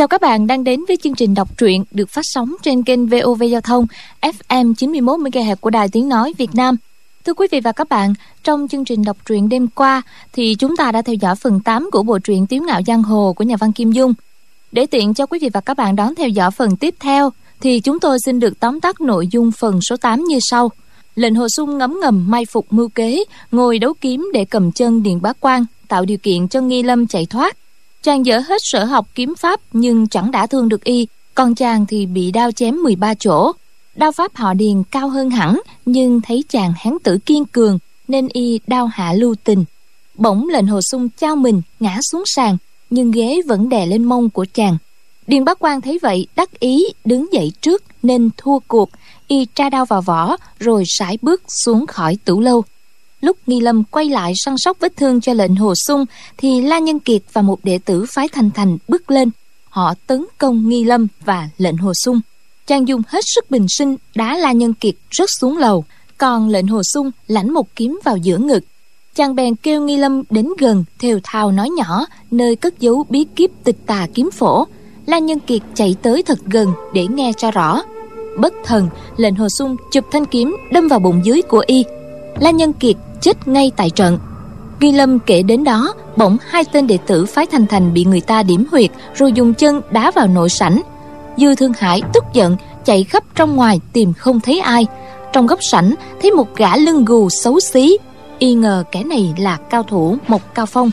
Chào các bạn đang đến với chương trình đọc truyện được phát sóng trên kênh VOV Giao thông FM 91 MHz của Đài Tiếng Nói Việt Nam. Thưa quý vị và các bạn, trong chương trình đọc truyện đêm qua thì chúng ta đã theo dõi phần 8 của bộ truyện Tiếu Ngạo Giang Hồ của nhà văn Kim Dung. Để tiện cho quý vị và các bạn đón theo dõi phần tiếp theo thì chúng tôi xin được tóm tắt nội dung phần số 8 như sau. Lệnh Hồ Xung ngấm ngầm mai phục mưu kế, ngồi đấu kiếm để cầm chân Điền Bá Quang, tạo điều kiện cho Nghi Lâm chạy thoát. Chàng dở hết sở học kiếm pháp nhưng chẳng đã thương được y, còn chàng thì bị đao chém 13 chỗ. Đao pháp họ Điền cao hơn hẳn, nhưng thấy chàng hán tử kiên cường nên y đao hạ lưu tình. Bỗng Lệnh Hồ Xung chao mình ngã xuống sàn, nhưng ghế vẫn đè lên mông của chàng. Điền Bá Quang thấy vậy đắc ý đứng dậy trước nên thua cuộc, y tra đao vào vỏ rồi sải bước xuống khỏi tửu lâu. Lúc Nghi Lâm quay lại săn sóc vết thương cho Lệnh Hồ Xung thì La Nhân Kiệt và một đệ tử phái Thanh Thành bước lên. Họ tấn công Nghi Lâm và Lệnh Hồ Xung. Chàng dùng hết sức bình sinh đá La Nhân Kiệt rớt xuống lầu, còn Lệnh Hồ Xung lãnh một kiếm vào giữa ngực. Chàng bèn kêu Nghi Lâm đến gần, thều thào nói nhỏ nơi cất giấu bí kíp tịch tà kiếm phổ. La Nhân Kiệt chạy tới thật gần để nghe cho rõ. Bất thần, Lệnh Hồ Xung chụp thanh kiếm đâm vào bụng dưới của y. La Nhân Kiệt chết ngay tại trận. Nghi Lâm kể đến đó, bỗng hai tên đệ tử phái Thanh Thành bị người ta điểm huyệt rồi dùng chân đá vào nội sảnh. Dư Thương Hải tức giận chạy khắp trong ngoài tìm không thấy ai. Trong góc sảnh thấy một gã lưng gù xấu xí, y ngờ kẻ này là cao thủ Mộc Cao Phong.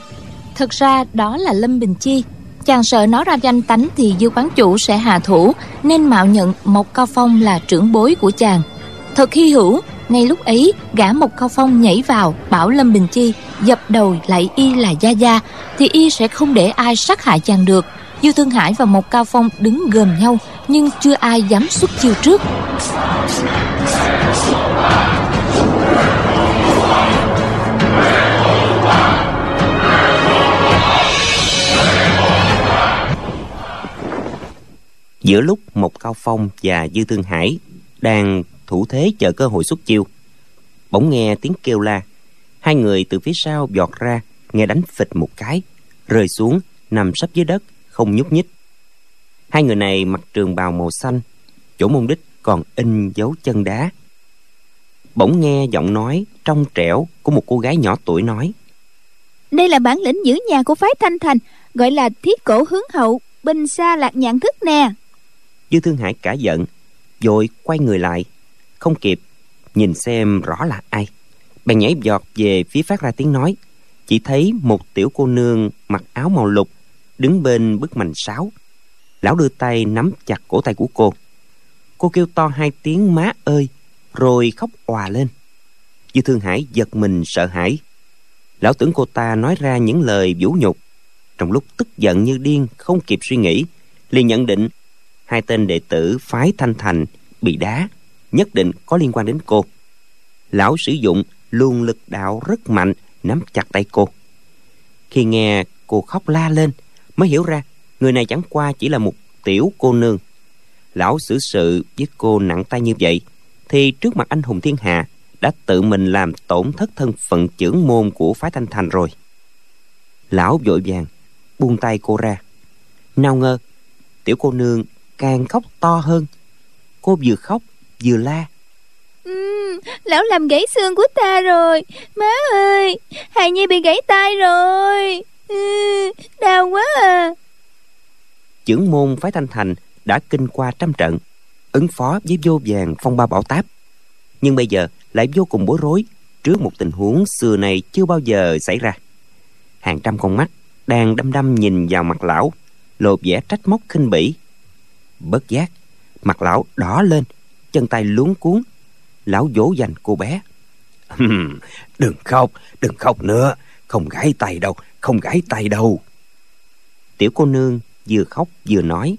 Thật ra đó là Lâm Bình Chi. Chàng sợ nói ra danh tánh thì Dư quán chủ sẽ hạ thủ nên mạo nhận Mộc Cao Phong là trưởng bối của chàng. Thật hy hữu, ngay lúc ấy gã Mộc Cao Phong nhảy vào bảo Lâm Bình Chi dập đầu lại y là gia gia thì y sẽ không để ai sát hại chàng được. Dư Thương Hải và Mộc Cao Phong đứng gồm nhau nhưng chưa ai dám xuất chiêu trước. Giữa lúc Mộc Cao Phong và Dư Thương Hải đang thủ thế chờ cơ hội xuất chiêu, bỗng nghe tiếng kêu la. Hai người từ phía sau vọt ra, nghe đánh phịch một cái, rơi xuống nằm sấp dưới đất không nhúc nhích. Hai người này mặc trường bào màu xanh, chỗ môn đích còn in dấu chân đá. Bỗng nghe giọng nói trong trẻo của một cô gái nhỏ tuổi nói: "Đây là bản lĩnh giữ nhà của phái Thanh Thành, gọi là thiết cổ hướng hậu, binh xa lạc nhạn thức nè." Dư Thương Hải cả giận, vội quay người lại, không kịp nhìn xem rõ là ai, bèn nhảy vọt về phía phát ra tiếng nói. Chỉ thấy một tiểu cô nương mặc áo màu lục đứng bên bức mành sáo. Lão đưa tay nắm chặt cổ tay của cô. Cô kêu to hai tiếng "má ơi" rồi khóc òa lên. Dư Thương Hải giật mình sợ hãi. Lão tưởng cô ta nói ra những lời vũ nhục. Trong lúc tức giận như điên, không kịp suy nghĩ, liền nhận định hai tên đệ tử phái Thanh Thành bị đá nhất định có liên quan đến cô. Lão sử dụng luồng lực đạo rất mạnh nắm chặt tay cô. Khi nghe cô khóc la lên mới hiểu ra người này chẳng qua chỉ là một tiểu cô nương. Lão xử sự với cô nặng tay như vậy thì trước mặt anh hùng thiên hạ đã tự mình làm tổn thất thân phận trưởng môn của phái Thanh Thành rồi. Lão vội vàng buông tay cô ra. Nào ngờ tiểu cô nương càng khóc to hơn. Cô vừa khóc vừa la: "Lão làm gãy xương của ta rồi, má ơi, hài nhi bị gãy tay rồi, đau quá à." Chưởng môn phái Thanh Thành đã kinh qua trăm trận, ứng phó với vô vàn phong ba bão táp, nhưng bây giờ lại vô cùng bối rối trước một tình huống xưa này chưa bao giờ xảy ra. Hàng trăm con mắt đang đăm đăm nhìn vào mặt lão, lộ vẻ trách móc khinh bỉ. Bất giác mặt lão đỏ lên, chân tay luống cuống. Lão dỗ dành cô bé: đừng khóc nữa, không gãi tay đâu, không gãi tay đâu." Tiểu cô nương vừa khóc vừa nói: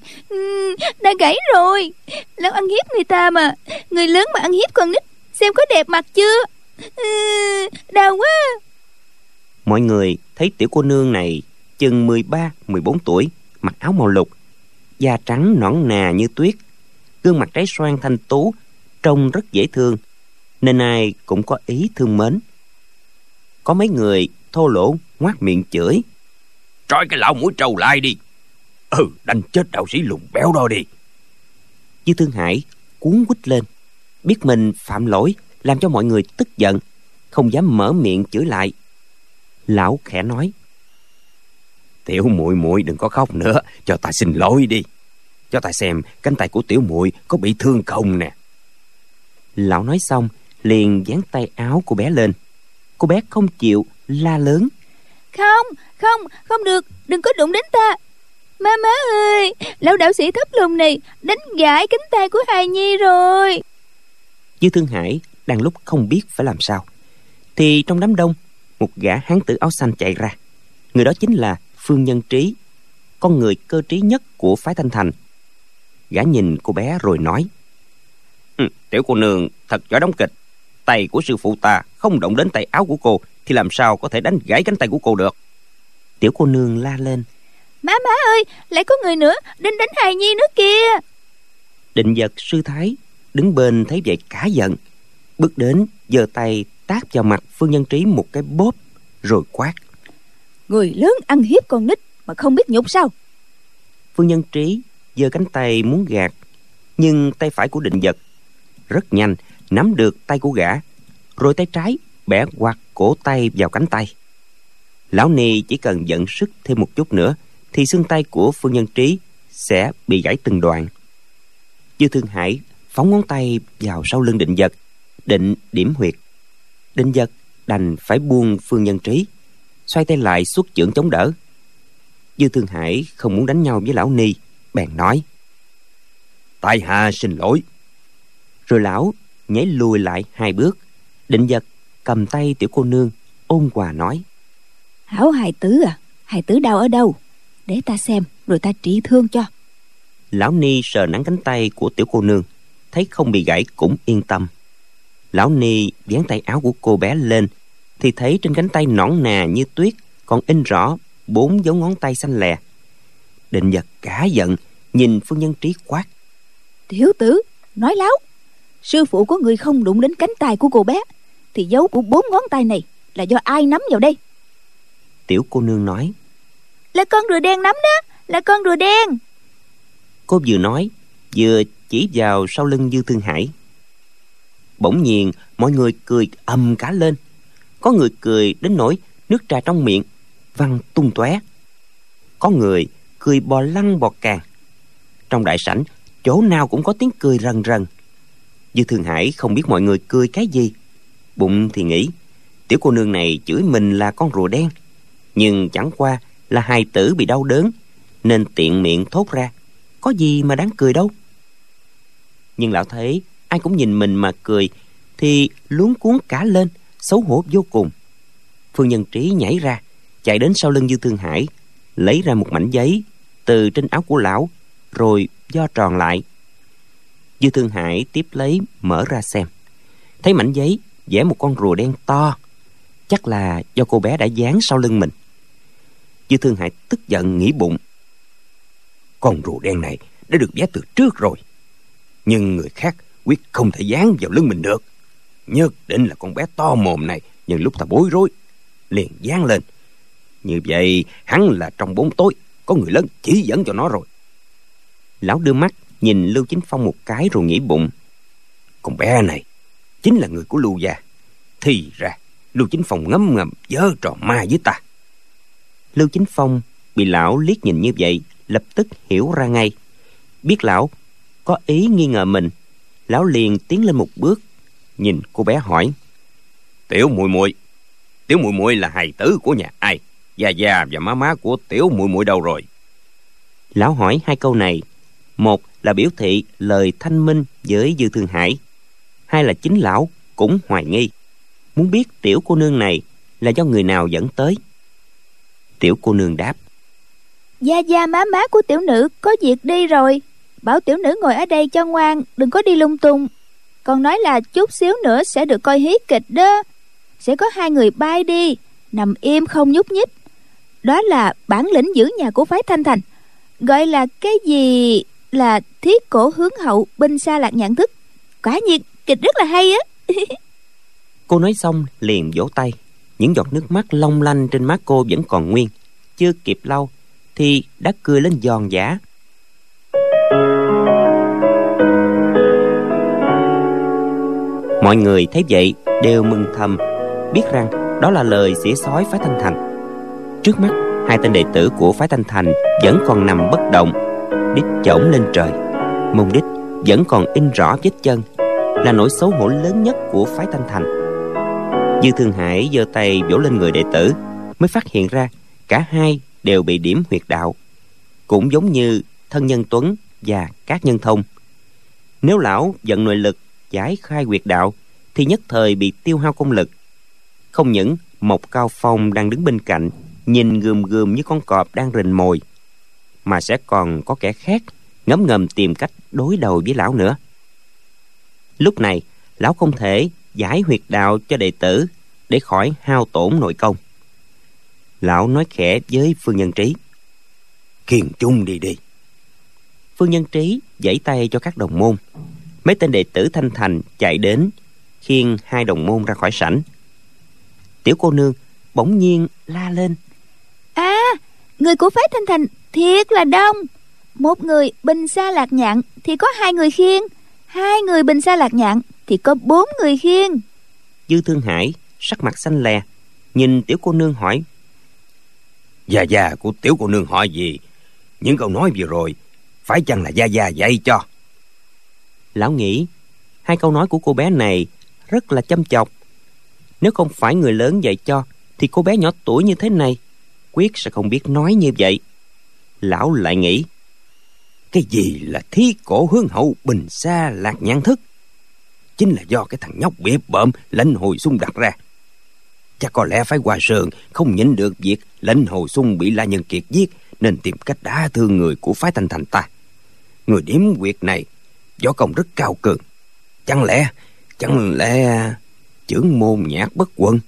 "Đã gãy rồi, lão ăn hiếp người ta mà, người lớn mà ăn hiếp con nít, xem có đẹp mặt chưa, đau quá." Mọi người thấy tiểu cô nương này chừng 13-14 tuổi, mặc áo màu lục, da trắng nõn nà như tuyết, gương mặt trái xoan thanh tú, trông rất dễ thương nên ai cũng có ý thương mến. Có mấy người thô lỗ ngoác miệng chửi: "Trói cái lão mũi trâu lại đi, Đánh chết đạo sĩ lùn béo đó đi. Dư Thương Hải cuốn quýt lên, biết mình phạm lỗi làm cho mọi người tức giận, không dám mở miệng chửi lại. Lão khẽ nói: "Tiểu muội muội đừng có khóc nữa, cho ta xin lỗi đi. Cho ta xem cánh tay của tiểu muội có bị thương không nè." Lão nói xong liền dán tay áo cô bé lên. Cô bé không chịu, la lớn: "Không, không, không được, đừng có đụng đến ta. Má má ơi, lão đạo sĩ thấp lùn này đánh gãy cánh tay của hài nhi rồi." Dư Thương Hải đang lúc không biết phải làm sao thì trong đám đông, một gã hán tử áo xanh chạy ra. Người đó chính là Phương Nhân Trí, con người cơ trí nhất của phái Thanh Thành. Gã nhìn cô bé rồi nói: "Tiểu cô nương thật giỏi đóng kịch. Tay của sư phụ ta không động đến tay áo của cô thì làm sao có thể đánh gãy cánh tay của cô được." Tiểu cô nương la lên: Má ơi, lại có người nữa định đánh hài nhi nữa kìa." Định Dật sư thái đứng bên thấy vậy cả giận, bước đến giơ tay tát vào mặt Phương Nhân Trí một cái bóp rồi quát: "Người lớn ăn hiếp con nít mà không biết nhục sao?" Phương Nhân Trí giơ cánh tay muốn gạt, nhưng tay phải của Định Dật rất nhanh nắm được tay của gã, rồi tay trái bẻ quạt cổ tay vào cánh tay. Lão ni chỉ cần dẫn sức thêm một chút nữa thì xương tay của Phương Nhân Trí sẽ bị gãy từng đoạn. Dư Thương Hải phóng ngón tay vào sau lưng Định Dật, định điểm huyệt. Định Dật đành phải buông Phương Nhân Trí, xoay tay lại xuất chưởng chống đỡ. Dư Thương Hải không muốn đánh nhau với lão ni, bèn nói: "Tại hạ xin lỗi." Rồi lão nhảy lùi lại hai bước. Định Dật cầm tay tiểu cô nương ôn hòa nói: "Hảo hài tử à, hài tử đau ở đâu? Để ta xem rồi ta trị thương cho." Lão ni sờ nắng cánh tay của tiểu cô nương, thấy không bị gãy cũng yên tâm. Lão ni vén tay áo của cô bé lên thì thấy trên cánh tay nõn nà như tuyết còn in rõ 4 dấu ngón tay xanh lè. Định Dật cả giận nhìn Phương Nhân Trí quát: "Tiểu tử nói láo. Sư phụ của người không đụng đến cánh tay của cô bé thì dấu của 4 ngón tay này là do ai nắm vào đây?" Tiểu cô nương nói: "Là con rùa đen nắm đó, là con rùa đen." Cô vừa nói vừa chỉ vào sau lưng Dư Thương Hải. Bỗng nhiên mọi người cười ầm cả lên. Có người cười đến nỗi nước trà trong miệng văng tung tóe, có người cười bò lăn bò càng. Trong đại sảnh chỗ nào cũng có tiếng cười rần rần. Dư Thương Hải không biết mọi người cười cái gì, bụng thì nghĩ tiểu cô nương này chửi mình là con rùa đen, nhưng chẳng qua là hài tử bị đau đớn nên tiện miệng thốt ra, có gì mà đáng cười đâu. Nhưng lão thấy ai cũng nhìn mình mà cười thì luống cuống cả lên, xấu hổ vô cùng. Phương Nhân Trí nhảy ra, chạy đến sau lưng Dư Thương Hải, lấy ra một mảnh giấy từ trên áo của lão rồi do tròn lại. Dư Thương Hải tiếp lấy mở ra xem, thấy mảnh giấy vẽ một con rùa đen to, chắc là do cô bé đã dán sau lưng mình. Dư Thương Hải tức giận nghĩ bụng: "Con rùa đen này đã được vẽ từ trước rồi, nhưng người khác quyết không thể dán vào lưng mình được. Nhất định là con bé to mồm này nhân lúc ta bối rối liền dán lên. Như vậy hắn là trong bóng tối có người lớn chỉ dẫn cho nó rồi." Lão đưa mắt nhìn Lưu Chính Phong một cái rồi nghĩ bụng: "Con bé này chính là người của Lưu gia. Thì ra Lưu Chính Phong ngấm ngầm giở trò ma với ta." Lưu Chính Phong bị lão liếc nhìn như vậy lập tức hiểu ra ngay. Biết lão có ý nghi ngờ mình, lão liền tiến lên một bước, nhìn cô bé hỏi: Tiểu muội muội là hài tử của nhà ai? Gia gia và má má của tiểu muội muội đâu rồi?" Lão hỏi hai câu này, một là biểu thị lời thanh minh với Dư Thương Hải, hai là chính lão cũng hoài nghi, muốn biết tiểu cô nương này là do người nào dẫn tới. Tiểu cô nương đáp: "Gia gia má má của tiểu nữ có việc đi rồi, bảo tiểu nữ ngồi ở đây cho ngoan, đừng có đi lung tung. Còn nói là chút xíu nữa sẽ được coi hí kịch đó, sẽ có 2 người bay đi, nằm im không nhúc nhích. Đó là bản lĩnh giữ nhà của phái Thanh Thành, gọi là cái gì là thiết cổ hướng hậu, binh xa lạc nhãn thức. Quả nhiên kịch rất là hay á." Cô nói xong liền vỗ tay. Những giọt nước mắt long lanh trên má cô vẫn còn nguyên, chưa kịp lau thì đã cười lên giòn giã. Mọi người thấy vậy đều mừng thầm, biết rằng đó là lời xỉa xói phái Thanh Thành. Trước mắt, hai tên đệ tử của phái Thanh Thành vẫn còn nằm bất động, đít chổng lên trời, mông đít vẫn còn in rõ vết chân, là nỗi xấu hổ lớn nhất của phái Thanh Thành. Dư Thương Hải giơ tay vỗ lên người đệ tử, mới phát hiện ra cả hai đều bị điểm huyệt đạo, cũng giống như Thân Nhân Tuấn và Các Nhân Thông. Nếu lão vận nội lực giải khai huyệt đạo thì nhất thời bị tiêu hao công lực. Không những Mộc Cao Phong đang đứng bên cạnh nhìn gườm gườm như con cọp đang rình mồi, mà sẽ còn có kẻ khác ngấm ngầm tìm cách đối đầu với lão nữa. Lúc này lão không thể giải huyệt đạo cho đệ tử để khỏi hao tổn nội công. Lão nói khẽ với Phương Nhân Trí: "Kiền chung đi. Phương Nhân Trí vẫy tay cho các đồng môn. Mấy tên đệ tử Thanh Thành chạy đến khiêng hai đồng môn ra khỏi sảnh. Tiểu cô nương bỗng nhiên la lên: "À, người của phái Thanh Thành thiệt là đông. Một người bình xa lạc nhạn thì có 2 người khiêng, 2 người bình xa lạc nhạn thì có 4 người khiêng." Dư Thương Hải sắc mặt xanh lè, nhìn tiểu cô nương hỏi: Gia của tiểu cô nương hỏi gì? Những câu nói vừa rồi phải chăng là Gia dạy cho?" Lão nghĩ hai câu nói của cô bé này rất là châm chọc. Nếu không phải người lớn dạy cho thì cô bé nhỏ tuổi như thế này quyết sẽ không biết nói như vậy. Lão lại nghĩ: "Cái gì là thí cổ hướng hậu bình xa lạc nhãn thức? Chính là do cái thằng nhóc bịp bợm Lệnh Hồ Xung đặt ra. Chắc có lẽ phái Hoa Sơn không nhịn được việc Lệnh Hồ Xung bị La Nhân Kiệt giết, nên tìm cách đả thương người của phái Thanh Thành ta. Người điểm quyệt này võ công rất cao cường. Chẳng lẽ trưởng môn Nhạc Bất Quần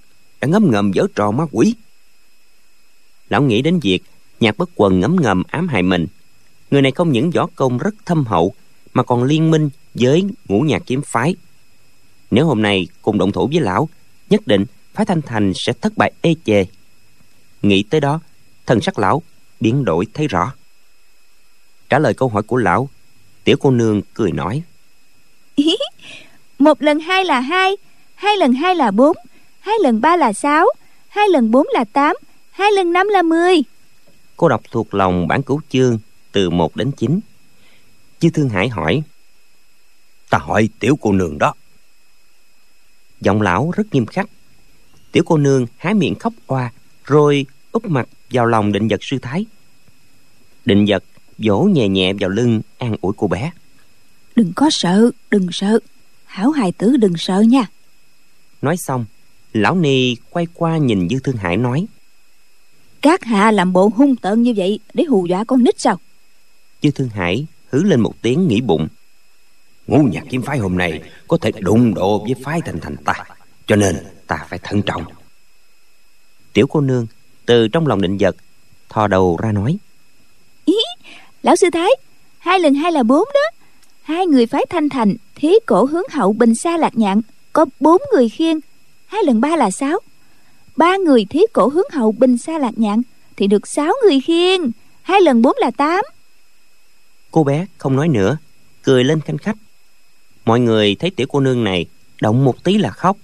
đã ngấm ngầm giở trò ma quỷ?" Lão nghĩ đến việc Nhạc Bất Quần ngấm ngầm ám hại mình. Người này không những võ công rất thâm hậu mà còn liên minh với Ngũ Nhạc Kiếm Phái. Nếu hôm nay cùng động thủ với lão, nhất định phái Thanh Thành sẽ thất bại ê chề. Nghĩ tới đó, thần sắc lão biến đổi thấy rõ. Trả lời câu hỏi của lão, tiểu cô nương cười nói: "Một lần 2 là 2, 2 lần 2 là 4, 2 lần 3 là 6, 2 lần 4 là 8, 2 lần 5 là 10. Cô đọc thuộc lòng bản cửu chương từ 1 đến 9. Dư Thương Hải hỏi: "Ta hỏi tiểu cô nương đó." Giọng lão rất nghiêm khắc. Tiểu cô nương há miệng khóc oa, rồi úp mặt vào lòng Định Dật sư thái. Định Dật vỗ nhẹ nhẹ vào lưng an ủi cô bé: "Đừng có sợ, đừng sợ, hảo hài tử đừng sợ nha." Nói xong, lão ni quay qua nhìn Dư Thương Hải nói: "Các hạ làm bộ hung tợn như vậy để hù dọa con nít sao?" Dư Thương Hải hứ lên một tiếng, nghĩ bụng: "Ngũ Nhạc Kiếm Phái hôm nay có thể đụng độ với phái Thanh Thành ta, cho nên ta phải thận trọng." Tiểu cô nương từ trong lòng Định Dật thò đầu ra nói: "Ý, lão sư thái, 2 lần 2 là 4 đó. 2 người phái Thanh Thành thí cổ hướng hậu bình xa lạc nhạn có 4 người khiêng, 2 lần 3 là 6. 3 người thí cổ hướng hậu bình xa lạc nhạn thì được 6 người khiêng, 2 lần 4 là 8. Cô bé không nói nữa, cười lên khanh khách. Mọi người thấy tiểu cô nương này động một tí là khóc,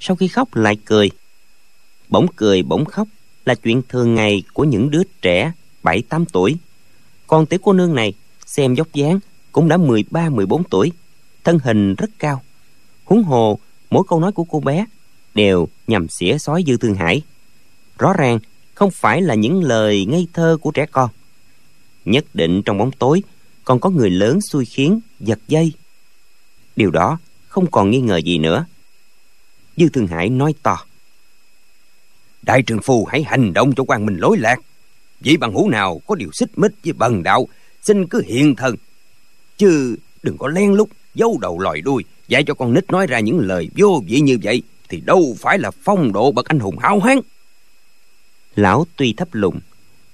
sau khi khóc lại cười. Bỗng cười bỗng khóc là chuyện thường ngày của những đứa trẻ 7-8 tuổi. Còn tiểu cô nương này xem vóc dáng cũng đã 13-14 tuổi, thân hình rất cao. Huống hồ mỗi câu nói của cô bé đều nhằm xỉa xói Dư Thương Hải. Rõ ràng không phải là những lời ngây thơ của trẻ con. Nhất định trong bóng tối còn có người lớn xui khiến giật dây. Điều đó không còn nghi ngờ gì nữa. Dư Thương Hải nói to: "Đại trưởng phu hãy hành động cho quang minh lối lạc. Vị bằng hữu nào có điều xích mích với bần đạo, xin cứ hiện thân, chứ đừng có len lút giấu đầu lòi đuôi, dạy cho con nít nói ra những lời vô vị như vậy thì đâu phải là phong độ bậc anh hùng háo hán." Lão tuy thấp lùng,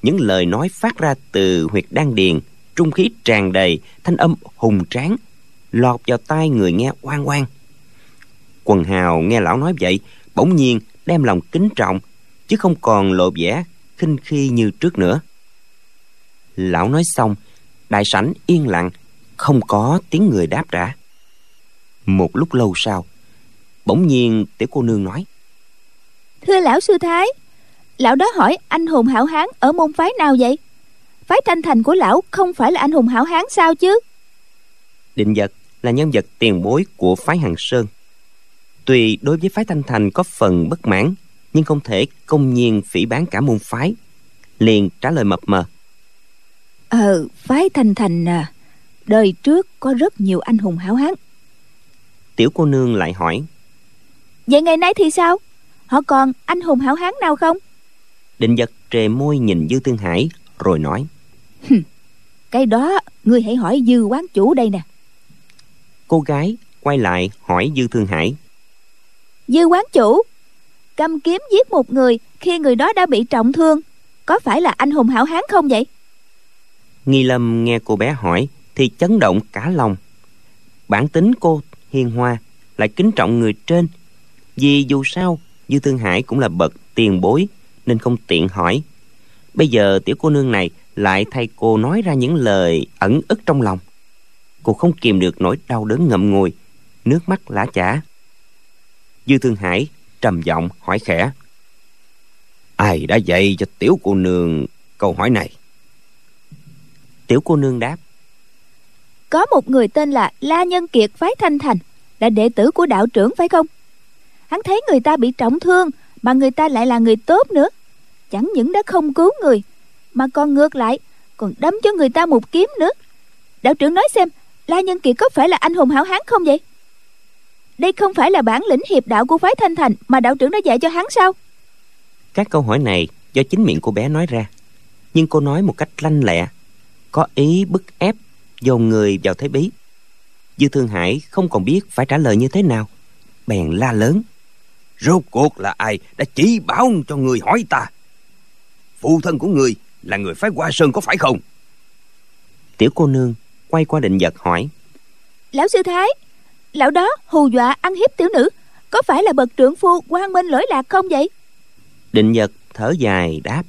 những lời nói phát ra từ huyệt đan điền trung khí tràn đầy, thanh âm hùng tráng lọt vào tai người nghe oang oang. Quần hào nghe lão nói vậy bỗng nhiên đem lòng kính trọng, chứ không còn lộ vẻ khinh khi như trước nữa. Lão nói xong, đại sảnh yên lặng, không có tiếng người đáp trả. Một lúc lâu sau, bỗng nhiên tiểu cô nương nói: Thưa lão sư thái, lão đó hỏi anh hùng hảo hán ở môn phái nào vậy? Phái Thanh Thành của lão không phải là anh hùng hảo hán sao chứ? Định Dật là nhân vật tiền bối của phái Hằng Sơn. Tuy đối với phái Thanh Thành có phần bất mãn, nhưng không thể công nhiên phỉ báng cả môn phái, liền trả lời mập mờ: Phái Thanh Thành à, đời trước có rất nhiều anh hùng hảo hán. Tiểu cô nương lại hỏi: Vậy ngày nay thì sao? Họ còn anh hùng hảo hán nào không? Định Dật trề môi nhìn Dư Thương Hải rồi nói: Cái đó ngươi hãy hỏi Dư quán chủ đây nè. Cô gái quay lại hỏi Dư Thương Hải: Dư quán chủ, cầm kiếm giết một người khi người đó đã bị trọng thương, có phải là anh hùng hảo hán không vậy? Nghi Lâm nghe cô bé hỏi thì chấn động cả lòng. Bản tính cô hiền hòa, lại kính trọng người trên. Vì dù sao Dư Thương Hải cũng là bậc tiền bối nên không tiện hỏi. Bây giờ tiểu cô nương này lại thay cô nói ra những lời ẩn ức trong lòng. Cô không kìm được nỗi đau đớn ngậm ngùi, nước mắt lã chã. Dư Thương Hải trầm giọng hỏi khẽ: Ai đã dạy cho tiểu cô nương câu hỏi này? Tiểu cô nương đáp: Có một người tên là La Nhân Kiệt phái Thanh Thành, là đệ tử của đạo trưởng phải không? Hắn thấy người ta bị trọng thương mà người ta lại là người tốt nữa, chẳng những đã không cứu người mà còn ngược lại còn đấm cho người ta một kiếm nữa. Đạo trưởng nói xem La Nhân Kiệt có phải là anh hùng hảo hán không vậy? Đây không phải là bản lĩnh hiệp đạo của phái Thanh Thành mà đạo trưởng đã dạy cho hắn sao? Các câu hỏi này do chính miệng cô bé nói ra, nhưng cô nói một cách lanh lẹ, có ý bức ép, dồn người vào thế bí. Dư Thương Hải không còn biết phải trả lời như thế nào, bèn la lớn: Rốt cuộc là ai đã chỉ bảo cho người hỏi ta? Phụ thân của người là người phái Hoa Sơn có phải không? Tiểu cô nương quay qua Định Dật hỏi: Lão sư thái, lão đó hù dọa ăn hiếp tiểu nữ, có phải là bậc trưởng phu quang minh lỗi lạc không vậy? Định Dật thở dài đáp: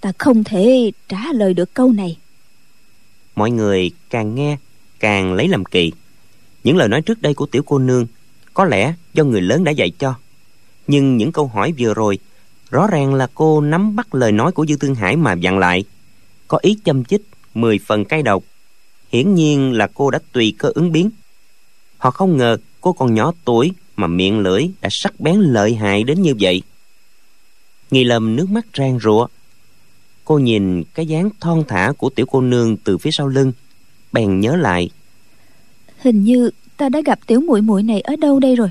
Ta không thể trả lời được câu này. Mọi người càng nghe càng lấy làm kỳ. Những lời nói trước đây của tiểu cô nương có lẽ do người lớn đã dạy cho, nhưng những câu hỏi vừa rồi rõ ràng là cô nắm bắt lời nói của Dư Thương Hải mà vặn lại, có ý châm chích 10 phần cay độc. Hiển nhiên là cô đã tùy cơ ứng biến. Họ không ngờ cô còn nhỏ tuổi mà miệng lưỡi đã sắc bén lợi hại đến như vậy. Nghi Lâm nước mắt ràn rụa. Cô nhìn cái dáng thon thả của tiểu cô nương từ phía sau lưng, bèn nhớ lại: Hình như ta đã gặp tiểu muội muội này ở đâu đây rồi.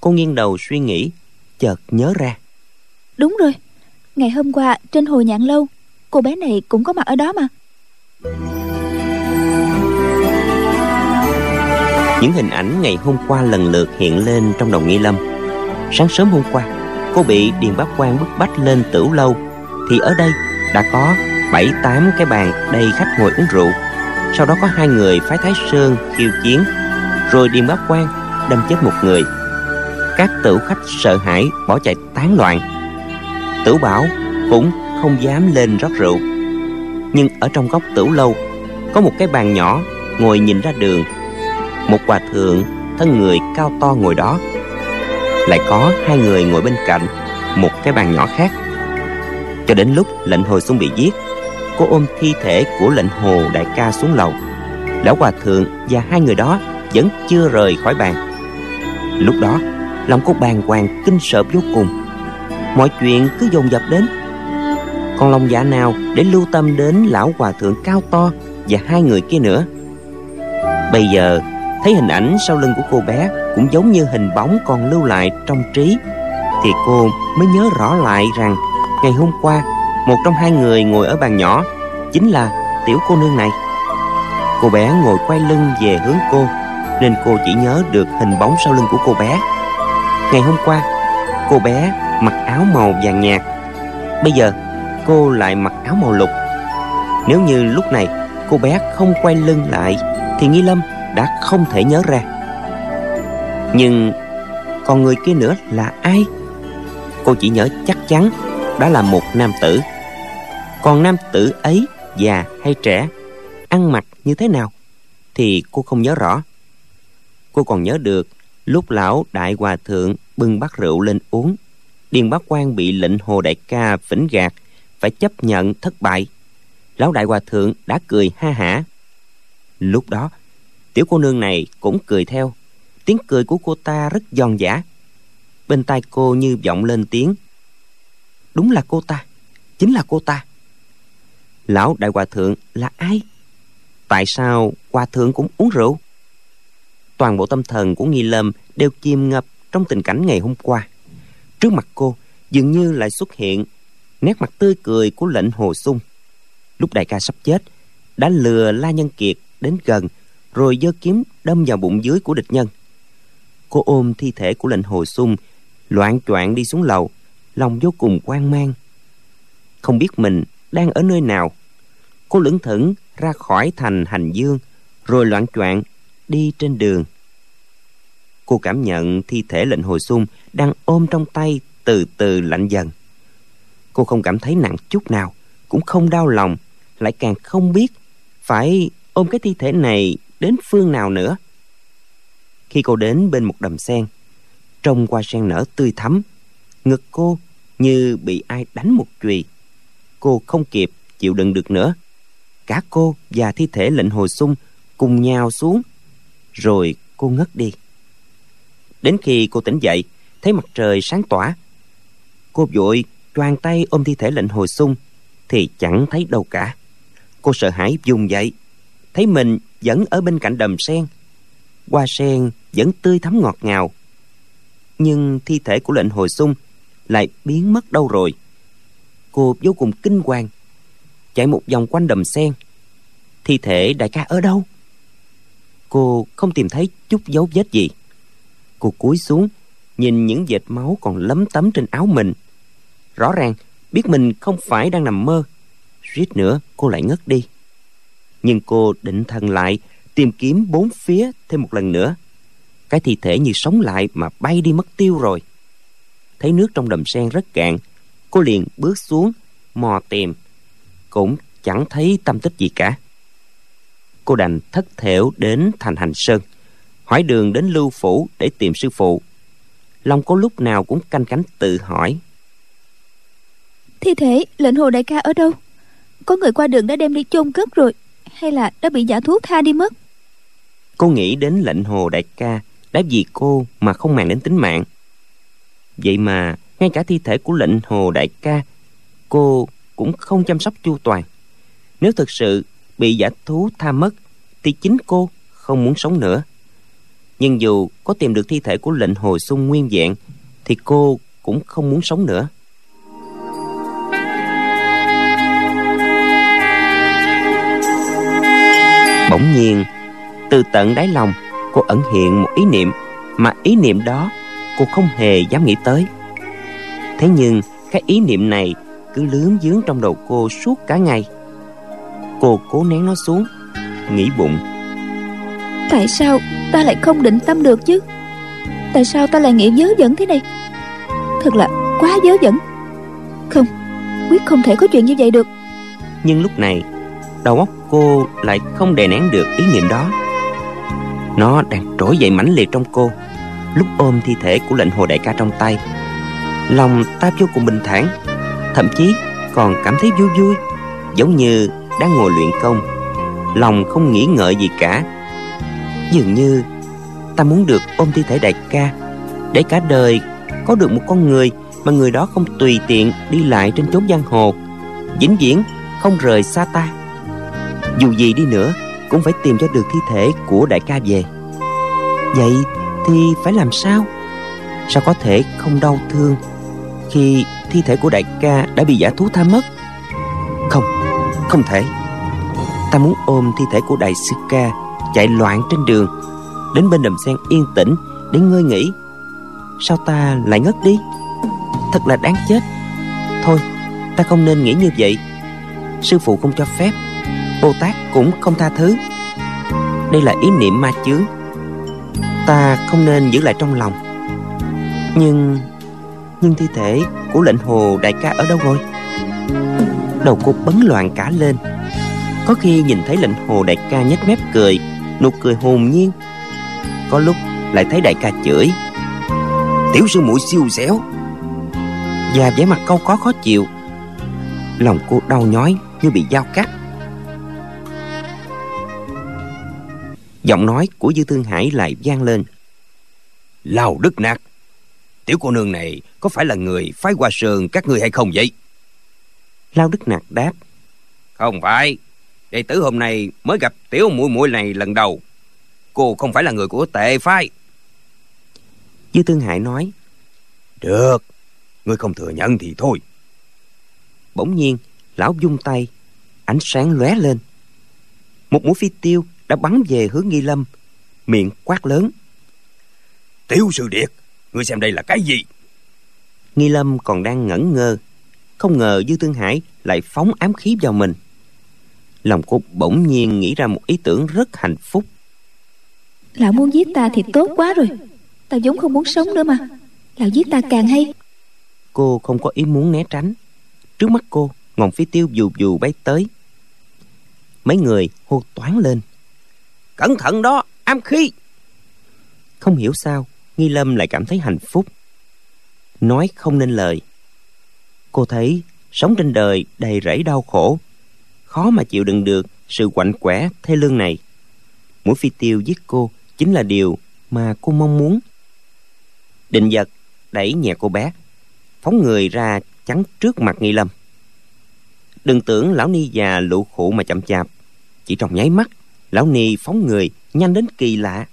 Cô nghiêng đầu suy nghĩ, chợt nhớ ra: Đúng rồi, ngày hôm qua trên Hồi Nhạn Lâu, cô bé này cũng có mặt ở đó mà. Những hình ảnh ngày hôm qua lần lượt hiện lên trong đầu Nghi Lâm. Sáng sớm hôm qua, cô bị Điền Bá Quang bức bách lên tửu lâu, thì ở đây đã có 7-8 cái bàn đầy khách ngồi uống rượu. Sau đó có 2 người phái Thái Sơn khiêu chiến, rồi Điền Bá Quang đâm chết một người. Các tửu khách sợ hãi bỏ chạy tán loạn. Tửu bảo cũng không dám lên rót rượu. Nhưng ở trong góc tửu lâu có một cái bàn nhỏ ngồi nhìn ra đường. Một hòa thượng thân người cao to ngồi đó. Lại có 2 người ngồi bên cạnh một cái bàn nhỏ khác. Cho đến lúc Lệnh Hồ Xung bị giết, cô ôm thi thể của Lệnh Hồ đại ca xuống lầu. Lão hòa thượng và 2 người đó vẫn chưa rời khỏi bàn. Lúc đó lòng cô bàng hoàng kinh sợ vô cùng. Mọi chuyện cứ dồn dập đến. Còn lòng dạ nào để lưu tâm đến lão hòa thượng cao to và 2 người kia nữa. Bây giờ thấy hình ảnh sau lưng của cô bé cũng giống như hình bóng còn lưu lại trong trí, thì cô mới nhớ rõ lại rằng ngày hôm qua, một trong 2 người ngồi ở bàn nhỏ chính là tiểu cô nương này. Cô bé ngồi quay lưng về hướng cô, nên cô chỉ nhớ được hình bóng sau lưng của cô bé. Ngày hôm qua cô bé mặc áo màu vàng nhạt, bây giờ cô lại mặc áo màu lục. Nếu như lúc này cô bé không quay lưng lại thì Nghi Lâm đã không thể nhớ ra. Nhưng còn người kia nữa là ai? Cô chỉ nhớ chắc chắn đó là một nam tử. Còn nam tử ấy già hay trẻ, ăn mặc như thế nào thì cô không nhớ rõ. Cô còn nhớ được lúc lão đại hòa thượng bưng bát rượu lên uống, Điền Bá Quang bị Lệnh Hồ đại ca phỉnh gạt, phải chấp nhận thất bại. Lão đại hòa thượng đã cười ha hả. Lúc đó tiểu cô nương này cũng cười theo. Tiếng cười của cô ta rất giòn giã. Bên tai cô như vọng lên tiếng: đúng là cô ta, chính là cô ta. Lão đại hòa thượng là ai? Tại sao hòa thượng cũng uống rượu? Toàn bộ tâm thần của Nghi Lâm đều chìm ngập trong tình cảnh ngày hôm qua. Trước mặt cô dường như lại xuất hiện nét mặt tươi cười của Lệnh Hồ Xung. Lúc đại ca sắp chết, đã lừa La Nhân Kiệt đến gần, rồi giơ kiếm đâm vào bụng dưới của địch nhân. Cô ôm thi thể của Lệnh Hồ Xung, loạng choạng đi xuống lầu, lòng vô cùng hoang mang, không biết mình đang ở nơi nào. Cô lững thững ra khỏi thành Hành Dương, rồi loạng choạng đi trên đường. Cô cảm nhận thi thể Lệnh Hồ Xung đang ôm trong tay từ từ lạnh dần. Cô không cảm thấy nặng chút nào, cũng không đau lòng, lại càng không biết phải ôm cái thi thể này đến phương nào nữa. Khi cô đến bên một đầm sen, trong hoa sen nở tươi thắm, ngực cô như bị ai đánh một chùy. Cô không kịp chịu đựng được nữa. Cả cô và thi thể Lệnh Hồ Xung cùng nhào xuống, rồi cô ngất đi. Đến khi cô tỉnh dậy, thấy mặt trời sáng tỏa, cô vội choàng tay ôm thi thể Lệnh Hồ Xung thì chẳng thấy đâu cả. Cô sợ hãi vùng dậy, thấy mình vẫn ở bên cạnh đầm sen. Hoa sen vẫn tươi thắm ngọt ngào, nhưng thi thể của Lệnh Hồ Xung lại biến mất đâu rồi. Cô vô cùng kinh hoàng, chạy một vòng quanh đầm sen. Thi thể đại ca ở đâu? Cô không tìm thấy chút dấu vết gì. Cô cúi xuống nhìn những vệt máu còn lấm tấm trên áo mình. Rõ ràng biết mình không phải đang nằm mơ, suýt nữa cô lại ngất đi. Nhưng cô định thần lại, tìm kiếm bốn phía thêm một lần nữa. Cái thi thể như sống lại mà bay đi mất tiêu rồi. Thấy nước trong đầm sen rất cạn, cô liền bước xuống mò tìm, cũng chẳng thấy tăm tích gì cả. Cô đành thất thểu đến thành Hành Sơn, hỏi đường đến Lưu Phủ để tìm sư phụ. Lòng cô lúc nào cũng canh cánh tự hỏi: thi thể Lệnh Hồ đại ca ở đâu? Có người qua đường đã đem đi chôn cất rồi, hay là đã bị giả thuốc tha đi mất? Cô nghĩ đến Lệnh Hồ đại ca đã vì cô mà không màng đến tính mạng. Vậy mà ngay cả thi thể của Lệnh Hồ đại ca cô cũng không chăm sóc chu toàn. Nếu thực sự bị giả thú tha mất thì chính cô không muốn sống nữa. Nhưng dù có tìm được thi thể của Lệnh Hồ Xung nguyên vẹn thì cô cũng không muốn sống nữa. Bỗng nhiên từ tận đáy lòng cô ẩn hiện một ý niệm, mà ý niệm đó cô không hề dám nghĩ tới. Thế nhưng cái ý niệm này cứ lướng vướng trong đầu cô suốt cả ngày. Cô cố nén nó xuống, nghĩ bụng: tại sao ta lại không định tâm được chứ? Tại sao ta lại nghĩ vớ vẩn thế này? Thật là quá vớ vẩn. Không, quyết không thể có chuyện như vậy được. Nhưng lúc này đầu óc cô lại không đè nén được ý niệm đó. Nó đang trỗi dậy mãnh liệt trong cô. Lúc ôm thi thể của Lệnh Hồ đại ca trong tay, lòng ta vô cùng bình thản, thậm chí còn cảm thấy vui vui, giống như đang ngồi luyện công. Lòng không nghĩ ngợi gì cả. Dường như ta muốn được ôm thi thể đại ca, để cả đời có được một con người mà người đó không tùy tiện đi lại trên chốn giang hồ, vĩnh viễn không rời xa ta. Dù gì đi nữa cũng phải tìm cho được thi thể của đại ca về. Vậy thì phải làm sao? Sao có thể không đau thương khi thi thể của đại ca đã bị dã thú tha mất? Không, không thể. Ta muốn ôm thi thể của đại sư ca chạy loạn trên đường, đến bên đầm sen yên tĩnh để ngơi nghỉ. Sao ta lại ngất đi? Thật là đáng chết. Thôi, ta không nên nghĩ như vậy. Sư phụ không cho phép, Bồ Tát cũng không tha thứ. Đây là ý niệm ma chướng, ta không nên giữ lại trong lòng. Nhưng thi thể của Lệnh Hồ đại ca ở đâu rồi? Đầu cô bấn loạn cả lên. Có khi nhìn thấy Lệnh Hồ đại ca nhếch mép cười, nụ cười hồn nhiên. Có lúc lại thấy đại ca chửi: "Tiểu sư muội siêu xẻo", và vẻ mặt cau có khó chịu. Lòng cô đau nhói như bị dao cắt. Giọng nói của Dư Thương Hải lại vang lên: "Lao đất nạt, tiểu cô nương này có phải là người phái Hoa Sơn các ngươi hay không vậy?" Lao Đức Nạt đáp: "Không phải, đệ tử hôm nay mới gặp tiểu muội muội này lần đầu. Cô không phải là người của Tệ phái." Dư Thương Hải nói: "Được, ngươi không thừa nhận thì thôi." Bỗng nhiên lão vung tay, ánh sáng lóe lên. Một mũi phi tiêu đã bắn về hướng Nghi Lâm, miệng quát lớn: "Tiểu sư điệt, ngươi xem đây là cái gì?" Nghi Lâm còn đang ngẩn ngơ, không ngờ Dư Thương Hải lại phóng ám khí vào mình. Lòng cô bỗng nhiên nghĩ ra một ý tưởng rất hạnh phúc. Lão muốn giết ta thì tốt quá rồi, ta vốn không muốn sống nữa mà, lão giết ta càng hay. Cô không có ý muốn né tránh. Trước mắt cô, ngọn phi tiêu vù vù bay tới. Mấy người hô toáng lên: "Cẩn thận đó, ám khí!" Không hiểu sao, Nghi Lâm lại cảm thấy hạnh phúc, nói không nên lời. Cô thấy sống trên đời đầy rẫy đau khổ, khó mà chịu đựng được sự quạnh quẽ thê lương này. Mũi phi tiêu giết cô chính là điều mà cô mong muốn. Định Dật đẩy nhẹ cô bé, phóng người ra chắn trước mặt Nghi Lâm. Đừng tưởng lão ni già lụ khụ mà chậm chạp. Chỉ trong nháy mắt, lão ni phóng người nhanh đến kỳ lạ.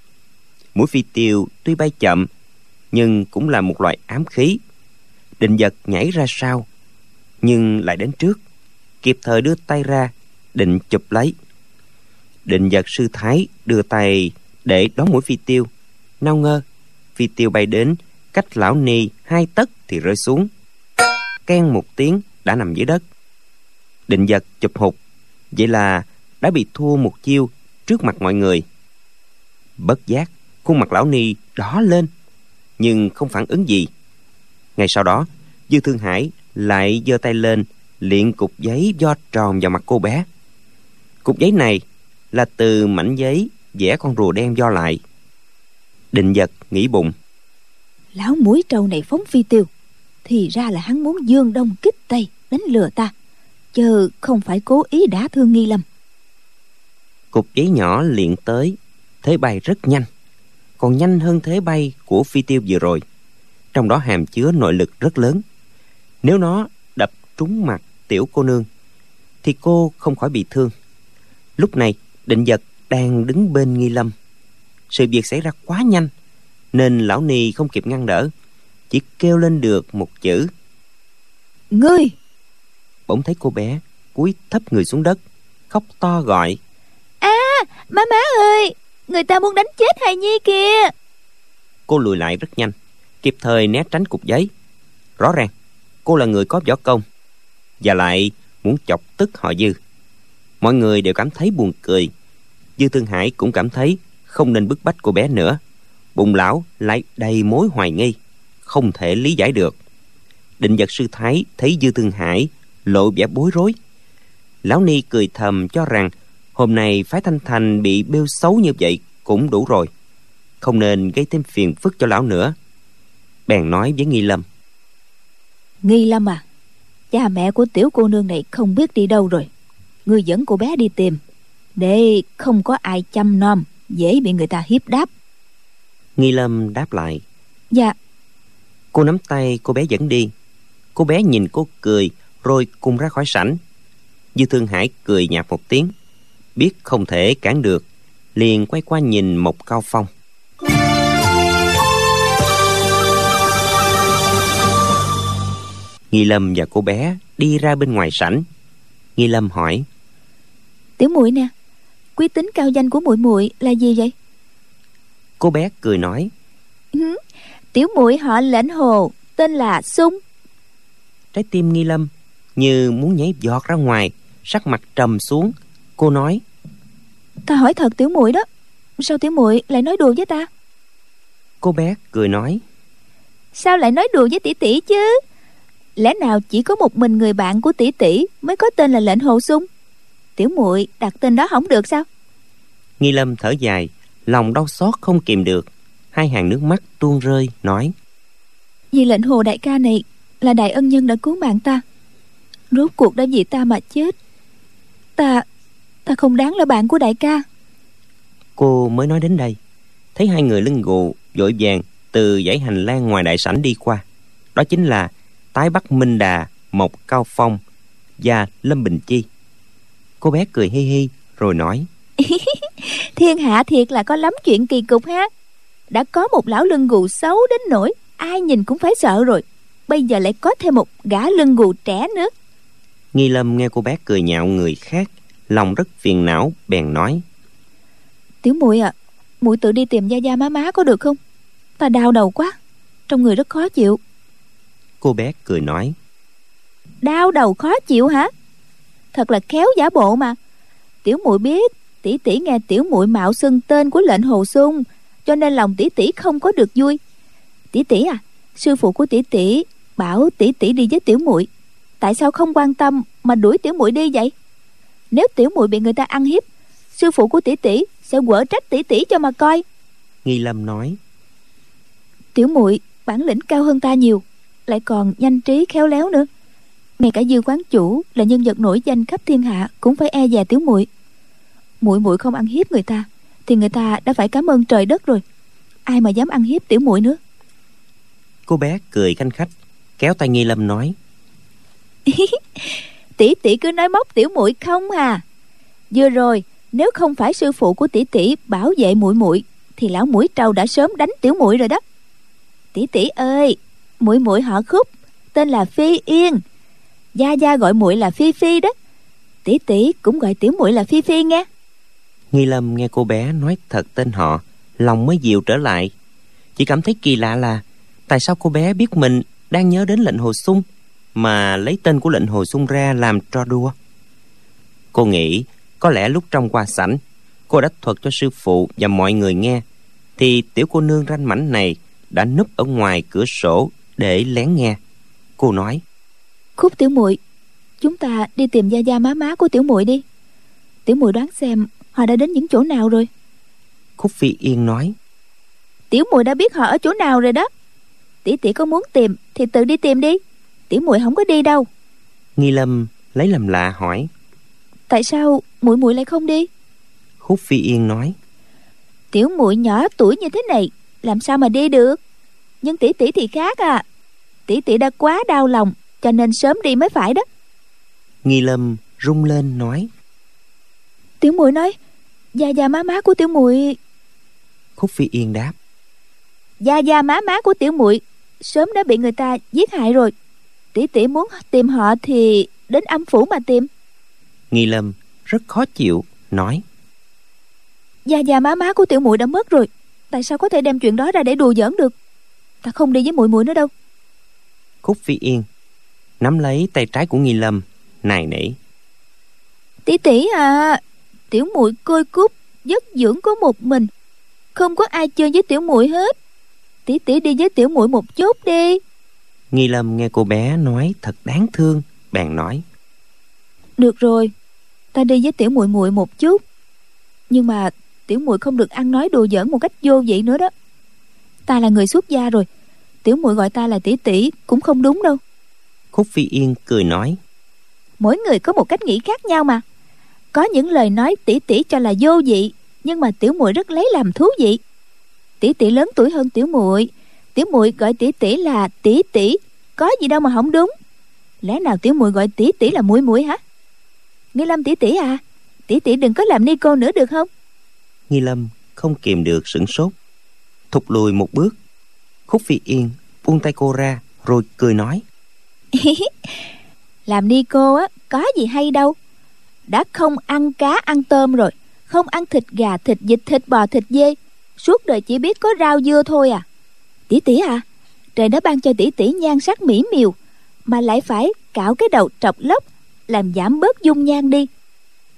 Mũi phi tiêu tuy bay chậm nhưng cũng là một loại ám khí. Định Dật nhảy ra sau nhưng lại đến trước, kịp thời đưa tay ra định chụp lấy. Định Dật sư thái đưa tay để đón mũi phi tiêu, nào ngờ phi tiêu bay đến cách lão ni 2 tấc thì rơi xuống, keng một tiếng đã nằm dưới đất. Định Dật chụp hụt, vậy là đã bị thua một chiêu trước mặt mọi người. Bất giác khuôn mặt lão ni đỏ lên nhưng không phản ứng gì. Ngay sau đó, Dư Thương Hải lại giơ tay lên liệng cục giấy do tròn vào mặt cô bé. Cục giấy này là từ mảnh giấy vẽ con rùa đen do lại. Định Dật nghĩ bụng: "Lão muối trâu này phóng phi tiêu, thì ra là hắn muốn dương đông kích tây đánh lừa ta, chứ không phải cố ý đả thương Nghi Lâm." Cục giấy nhỏ liệng tới, thế bay rất nhanh, còn nhanh hơn thế bay của phi tiêu vừa rồi. Trong đó hàm chứa nội lực rất lớn. Nếu nó đập trúng mặt tiểu cô nương thì cô không khỏi bị thương. Lúc này Định Dật đang đứng bên Nghi Lâm. Sự việc xảy ra quá nhanh nên lão ni không kịp ngăn đỡ, chỉ kêu lên được một chữ: "Ngươi!" Bỗng thấy cô bé cúi thấp người xuống đất, khóc to gọi: Má má ơi, người ta muốn đánh chết hài nhi kìa!" Cô lùi lại rất nhanh, kịp thời né tránh cục giấy. Rõ ràng cô là người có võ công và lại muốn chọc tức họ Dư. Mọi người đều cảm thấy buồn cười. Dư Thương Hải cũng cảm thấy không nên bức bách cô bé nữa. Bụng lão lại đầy mối hoài nghi, không thể lý giải được. Định Dật sư thái thấy Dư Thương Hải lộ vẻ bối rối, lão ni cười thầm cho rằng hôm nay phái Thanh Thành bị bêu xấu như vậy cũng đủ rồi, không nên gây thêm phiền phức cho lão nữa. Bèn nói với Nghi Lâm: "Nghi Lâm à, cha mẹ của tiểu cô nương này không biết đi đâu rồi. Ngươi dẫn cô bé đi tìm, để không có ai chăm nom, dễ bị người ta hiếp đáp." Nghi Lâm đáp lại: "Dạ." Cô nắm tay cô bé dẫn đi. Cô bé nhìn cô cười rồi cùng ra khỏi sảnh. Dư Thương Hải cười nhạt một tiếng, biết không thể cản được, liền quay qua nhìn Mộc Cao Phong. Nghi Lâm và cô bé đi ra bên ngoài sảnh. Nghi Lâm hỏi: "Tiểu muội nè, quý tính cao danh của muội muội là gì vậy?" Cô bé cười nói: "Tiểu muội họ Lệnh Hồ, tên là Xung." Trái tim Nghi Lâm như muốn nhảy giọt ra ngoài, sắc mặt trầm xuống. Cô nói: "Ta hỏi thật tiểu muội đó, sao tiểu muội lại nói đùa với ta?" Cô bé cười nói: "Sao lại nói đùa với tỷ tỷ chứ? Lẽ nào chỉ có một mình người bạn của tỷ tỷ mới có tên là Lệnh Hồ Xung? tiểu muội đặt tên đó không được sao? Nghi Lâm thở dài, lòng đau xót không kìm được, hai hàng nước mắt tuôn rơi, nói: Vì Lệnh Hồ đại ca này là đại ân nhân đã cứu mạng ta, rốt cuộc đã vì ta mà chết, ta không đáng là bạn của đại ca. Cô mới nói đến đây, thấy hai người lưng gù vội vàng từ dãy hành lang ngoài đại sảnh đi qua. Đó chính là Tái Bắc Minh Đà, Mộc Cao Phong và Lâm Bình Chi. Cô bé cười hi hi rồi nói: Thiên hạ thiệt là có lắm chuyện kỳ cục ha. Đã có một lão lưng gù xấu đến nỗi ai nhìn cũng phải sợ rồi, bây giờ lại có thêm một gã lưng gù trẻ nữa. Nghi Lâm nghe cô bé cười nhạo người khác, lòng rất phiền não, bèn nói: Tiểu muội à, muội tự đi tìm gia gia má có được không? Ta đau đầu quá, trong người rất khó chịu. Cô bé cười nói: Đau đầu khó chịu hả? Thật là khéo giả bộ mà. Tiểu muội biết tỷ tỷ nghe tiểu muội mạo xưng tên của Lệnh Hồ Xung, cho nên lòng tỷ tỷ không có được vui. Tỷ tỷ à, sư phụ của tỷ tỷ bảo tỷ tỷ đi với tiểu muội, tại sao không quan tâm mà đuổi tiểu muội đi vậy? Nếu tiểu muội bị người ta ăn hiếp, sư phụ của tỷ tỷ sẽ quở trách tỷ tỷ cho mà coi. Nghi Lâm nói: Tiểu muội bản lĩnh cao hơn ta nhiều, lại còn nhanh trí khéo léo nữa. Ngay cả Dư quán chủ là nhân vật nổi danh khắp thiên hạ cũng phải e dè tiểu muội. Muội muội không ăn hiếp người ta thì người ta đã phải cảm ơn trời đất rồi, ai mà dám ăn hiếp tiểu muội nữa. Cô bé cười khanh khách, kéo tay Nghi Lâm nói: Tỷ tỷ cứ nói móc tiểu muội không à. Vừa rồi nếu không phải sư phụ của tỷ tỷ bảo vệ muội muội thì lão mũi trâu đã sớm đánh tiểu muội rồi đó. Tỷ tỷ ơi, muội muội họ Khúc, tên là Phi Yên, gia gia gọi muội là Phi Phi đó. Tỷ tỷ cũng gọi tiểu muội là Phi Phi nghe. Nghi Lâm nghe cô bé nói thật tên họ, lòng mới dịu trở lại. Chỉ cảm thấy kỳ lạ là tại sao cô bé biết mình đang nhớ đến Lệnh Hồ Xung mà lấy tên của Lệnh Hồ Xung ra làm trò đùa. Cô nghĩ có lẽ lúc trong qua sảnh cô đã thuật cho sư phụ và mọi người nghe, thì tiểu cô nương ranh mảnh này đã núp ở ngoài cửa sổ để lén nghe. Cô nói: Khúc tiểu muội, chúng ta đi tìm gia gia má của tiểu muội đi. Tiểu muội đoán xem họ đã đến những chỗ nào rồi? Khúc Phi Yên nói: Tiểu muội đã biết họ ở chỗ nào rồi đó. Tỷ tỷ có muốn tìm thì tự đi tìm đi, tiểu muội không có đi đâu. Nghi Lâm lấy làm lạ hỏi: Tại sao muội muội lại không đi? Khúc Phi Yên nói: Tiểu muội nhỏ tuổi như thế này làm sao mà đi được. Nhưng tỷ tỷ thì khác à, tỷ tỷ đã quá đau lòng cho nên sớm đi mới phải đó. Nghi Lâm rung lên nói: Tiểu muội nói gia gia má của tiểu muội. Khúc Phi Yên đáp: Gia gia má của tiểu muội sớm đã bị người ta giết hại rồi. Tỷ tỷ muốn tìm họ thì đến âm phủ mà tìm. Nghi Lâm rất khó chịu nói: Gia gia má của tiểu muội đã mất rồi, tại sao có thể đem chuyện đó ra để đùa giỡn được? Ta không đi với muội muội nữa đâu. Khúc Phi Yên nắm lấy tay trái của Nghi Lâm, nài nỉ: Tỷ tỷ à, tiểu muội côi cút vất dưỡng có một mình, không có ai chơi với tiểu muội hết. Tỷ tỷ đi với tiểu muội một chút đi. Nghi Lâm nghe cô bé nói thật đáng thương, bèn nói: Được rồi, ta đi với tiểu muội muội một chút, nhưng mà tiểu muội không được ăn nói đùa giỡn một cách vô vị nữa đó. Ta là người xuất gia rồi, tiểu muội gọi ta là tỷ tỷ cũng không đúng đâu. Khúc Phi Yên cười nói: Mỗi người có một cách nghĩ khác nhau mà. Có những lời nói tỷ tỷ cho là vô vị, nhưng mà tiểu muội rất lấy làm thú vị. Tỷ tỷ lớn tuổi hơn tiểu muội gọi tỷ tỷ là tỷ tỷ, có gì đâu mà không đúng. Lẽ nào tiểu muội gọi tỷ tỷ là muội muội hả? Nghi Lâm tỷ tỷ à, tỷ tỷ đừng có làm ni cô nữa được không? Nghi Lâm không kìm được sửng sốt, thụt lùi một bước. Khúc Phi Yên buông tay cô ra rồi cười nói: Làm ni cô á có gì hay đâu, đã không ăn cá ăn tôm rồi, không ăn thịt gà thịt vịt thịt bò thịt dê, suốt đời chỉ biết có rau dưa thôi à. Tỷ tỷ à, trời đã ban cho tỷ tỷ nhan sắc mỹ miều mà lại phải cạo cái đầu trọc lóc làm giảm bớt dung nhan đi.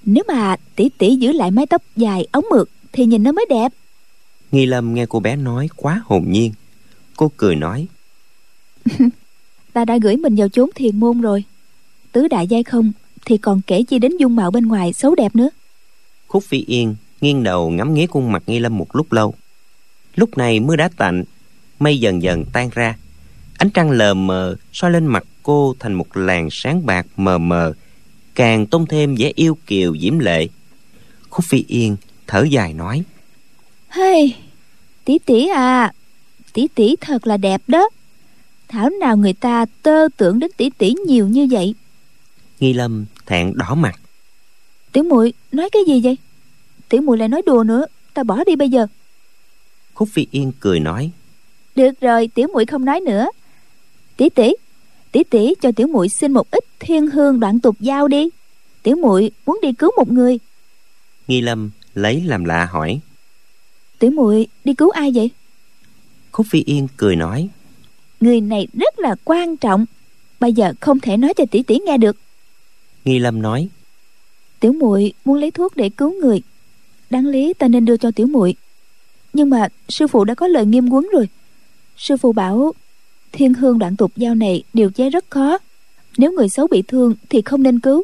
Nếu mà tỷ tỷ giữ lại mái tóc dài ống mượt thì nhìn nó mới đẹp. Nghi Lâm nghe cô bé nói quá hồn nhiên, cô cười nói: Ta đã gửi mình vào chốn thiền môn rồi, tứ đại giai không thì còn kể chi đến dung mạo bên ngoài xấu đẹp nữa. Khúc Phi Yên nghiêng đầu ngắm nghía khuôn mặt Nghi Lâm một lúc lâu. Lúc này mưa đã tạnh, mây dần dần tan ra. Ánh trăng lờ mờ soi lên mặt cô thành một làn sáng bạc mờ mờ, càng tôn thêm vẻ yêu kiều diễm lệ. Khúc Phi Yên thở dài nói: "Hey, tỷ tỷ à, tỷ tỷ thật là đẹp đó. Thảo nào người ta tơ tưởng đến tỷ tỷ nhiều như vậy." Nghi Lâm thẹn đỏ mặt: "Tiểu muội nói cái gì vậy? Tiểu muội lại nói đùa nữa, ta bỏ đi bây giờ." Khúc Phi Yên cười nói: "Được rồi, tiểu muội không nói nữa. Tỷ tỷ cho tiểu muội xin một ít thiên hương đoạn tục giao đi. Tiểu muội muốn đi cứu một người." Nghi Lâm lấy làm lạ hỏi: "Tiểu muội đi cứu ai vậy?" Khúc Phi Yên cười nói: "Người này rất là quan trọng, bây giờ không thể nói cho tỷ tỷ nghe được." Nghi Lâm nói: "Tiểu muội muốn lấy thuốc để cứu người, đáng lý ta nên đưa cho tiểu muội, nhưng mà sư phụ đã có lời nghiêm huấn rồi. Sư phụ bảo thiên hương đoạn tục giao này điều chế rất khó, nếu người xấu bị thương thì không nên cứu."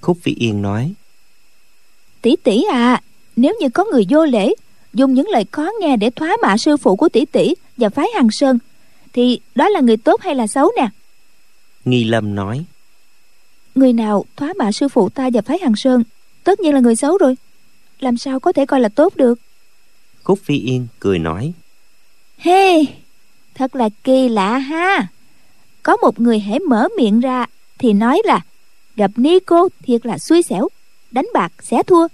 Khúc Phi Yên nói: "Tỷ tỷ à, nếu như có người vô lễ, dùng những lời khó nghe để thoá mạ sư phụ của tỷ tỷ và phái Hằng Sơn, thì đó là người tốt hay là xấu nè?" Nghi Lâm nói: "Người nào thoá mạ sư phụ ta và phái Hằng Sơn tất nhiên là người xấu rồi, làm sao có thể coi là tốt được." Khúc Phi Yên cười nói: "Hey, thật là kỳ lạ ha. Có một người hễ mở miệng ra thì nói là gặp ni cô thiệt là xui xẻo, đánh bạc sẽ thua.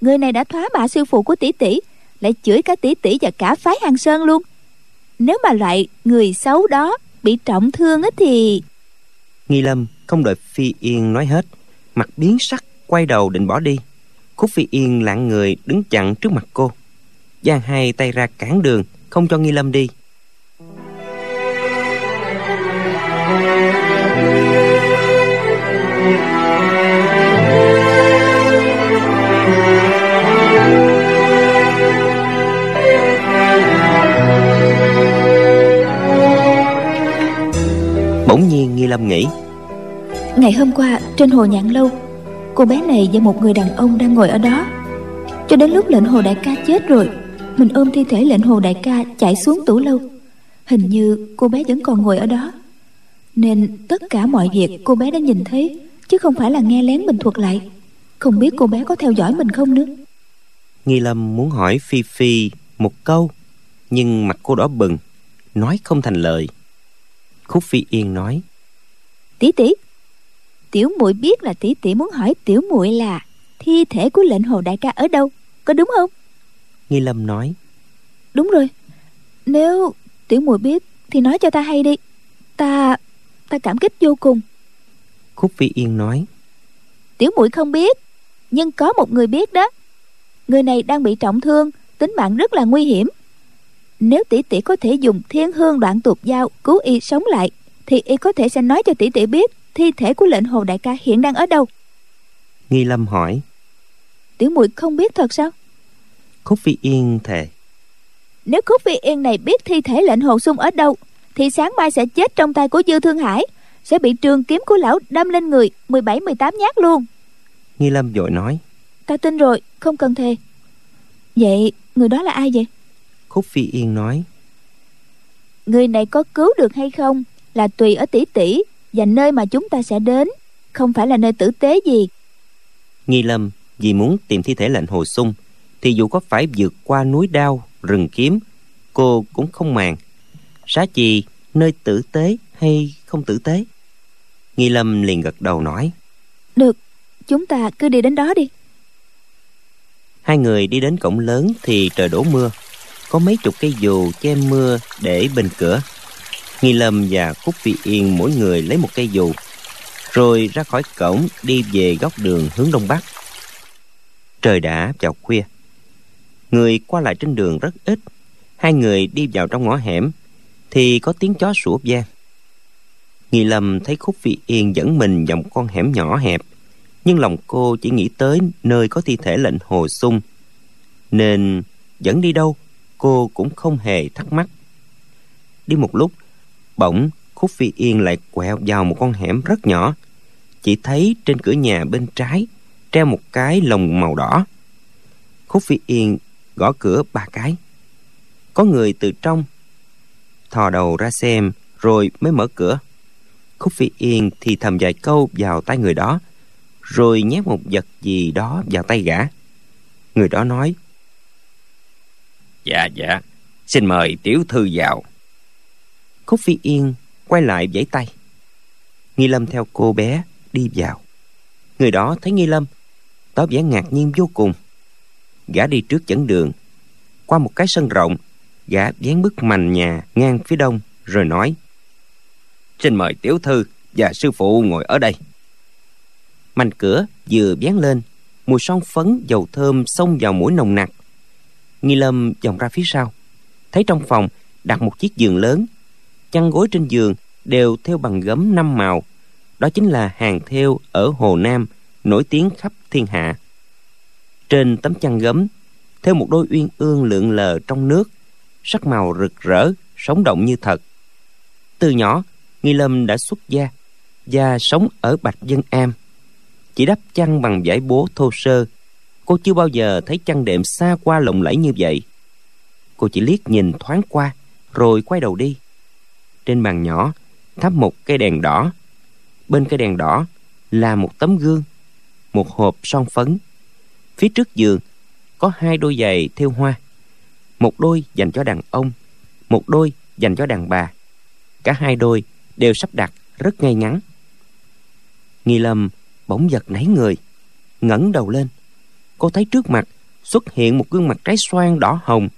Người này đã thoá mạ sư phụ của tỷ tỷ, lại chửi cả tỷ tỷ và cả phái Hằng Sơn luôn. Nếu mà loại người xấu đó bị trọng thương ấy thì..." Nghi Lâm không đợi Phi Yên nói hết, mặt biến sắc quay đầu định bỏ đi. Khúc Phi Yên lặng người đứng chặn trước mặt cô, giang hai tay ra cản đường không cho Nghi Lâm đi. Bỗng nhiên Nghi Lâm nghĩ: "Ngày hôm qua trên Hồi Nhạn Lâu, cô bé này và một người đàn ông đang ngồi ở đó. Cho đến lúc Lệnh Hồ đại ca chết rồi, mình ôm thi thể Lệnh Hồ đại ca chạy xuống tủ lâu. Hình như cô bé vẫn còn ngồi ở đó, nên tất cả mọi việc cô bé đã nhìn thấy, chứ không phải là nghe lén mình thuật lại. Không biết cô bé có theo dõi mình không nữa." Nghi Lâm muốn hỏi Phi Phi một câu, nhưng mặt cô đỏ bừng, nói không thành lời. Khúc Phi Yên nói: "Tỷ tỷ, tiểu muội biết là tỷ tỷ muốn hỏi tiểu muội là thi thể của Lệnh Hồ đại ca ở đâu, có đúng không?" Nghi Lâm nói: "Đúng rồi, nếu tiểu muội biết thì nói cho ta hay đi, ta cảm kích vô cùng." Khúc Phi Yên nói: "Tiểu muội không biết, nhưng có một người biết đó. Người này đang bị trọng thương, tính mạng rất là nguy hiểm. Nếu tỷ tỷ có thể dùng thiên hương đoạn tục giao cứu y sống lại, thì y có thể sẽ nói cho tỷ tỷ biết thi thể của Lệnh Hồ đại ca hiện đang ở đâu." Nghi Lâm hỏi: "Tiểu muội không biết thật sao?" Khúc Phi Yên thề: "Nếu Khúc Phi Yên này biết thi thể Lệnh Hồ Xung ở đâu, thì sáng mai sẽ chết trong tay của Dư Thương Hải, sẽ bị trường kiếm của lão đâm lên người 17-18 nhát luôn." Nghi Lâm vội nói: "Ta tin rồi, không cần thề." "Vậy người đó là ai vậy?" Khúc Phi Yên nói: "Người này có cứu được hay không là tùy ở tỷ tỷ và nơi mà chúng ta sẽ đến, không phải là nơi tử tế gì." Nghi Lâm vì muốn tìm thi thể Lệnh Hồ Xung, thì dù có phải vượt qua núi đao, rừng kiếm, cô cũng không màng, xá chi nơi tử tế hay không tử tế. Nghi Lâm liền gật đầu nói: "Được, chúng ta cứ đi đến đó đi." Hai người đi đến cổng lớn thì trời đổ mưa, có mấy chục cây dù che mưa để bên cửa. Nghi Lâm và Khúc Phi Yên mỗi người lấy một cây dù, rồi ra khỏi cổng đi về góc đường hướng đông bắc. Trời đã vào khuya, người qua lại trên đường rất ít. Hai người đi vào trong ngõ hẻm thì có tiếng chó sủa vang. Nghi Lâm thấy Khúc Phi Yên dẫn mình vào một con hẻm nhỏ hẹp, nhưng lòng cô chỉ nghĩ tới nơi có thi thể Lệnh Hồ Xung, nên dẫn đi đâu cô cũng không hề thắc mắc. Đi một lúc, bỗng Khúc Phi Yên lại quẹo vào một con hẻm rất nhỏ, chỉ thấy trên cửa nhà bên trái treo một cái lồng màu đỏ. Khúc Phi Yên gõ cửa 3 cái. Có người từ trong thò đầu ra xem rồi mới mở cửa. Khúc Phi Yên thì thầm vài câu vào tai người đó, rồi nhét một vật gì đó vào tay gã. Người đó nói: Dạ, xin mời tiểu thư vào. Khúc Phi Yên quay lại vẫy tay. Nghi Lâm theo cô bé đi vào. Người đó thấy Nghi Lâm, tỏ vẻ ngạc nhiên vô cùng. Gã đi trước dẫn đường. Qua một cái sân rộng, gã vén bức mành nhà ngang phía đông rồi nói: Xin mời tiểu thư và sư phụ ngồi ở đây. Mành cửa vừa vén lên, mùi son phấn dầu thơm xông vào mũi nồng nặc. Nghi Lâm vòng ra phía sau, thấy trong phòng đặt một chiếc giường lớn. Chăn gối trên giường đều thêu bằng gấm 5 màu. Đó chính là hàng thêu ở Hồ Nam, nổi tiếng khắp thiên hạ. Trên tấm chăn gấm thêu một đôi uyên ương lượn lờ trong nước, sắc màu rực rỡ, sống động như thật. Từ nhỏ, Nghi Lâm đã xuất gia và sống ở Bạch Vân Am. Chỉ đắp chăn bằng vải bố thô sơ, cô chưa bao giờ thấy chăn đệm xa qua lộng lẫy như vậy. Cô chỉ liếc nhìn thoáng qua rồi quay đầu đi. Trên bàn nhỏ thắp một cây đèn đỏ. Bên cây đèn đỏ là một tấm gương, một hộp son phấn. Phía trước giường có 2 đôi giày thêu hoa, một đôi dành cho đàn ông, một đôi dành cho đàn bà. Cả 2 đôi đều sắp đặt rất ngay ngắn. Nghi Lâm bỗng giật nảy người, ngẩng đầu lên. Cô thấy trước mặt xuất hiện một gương mặt trái xoan đỏ hồng,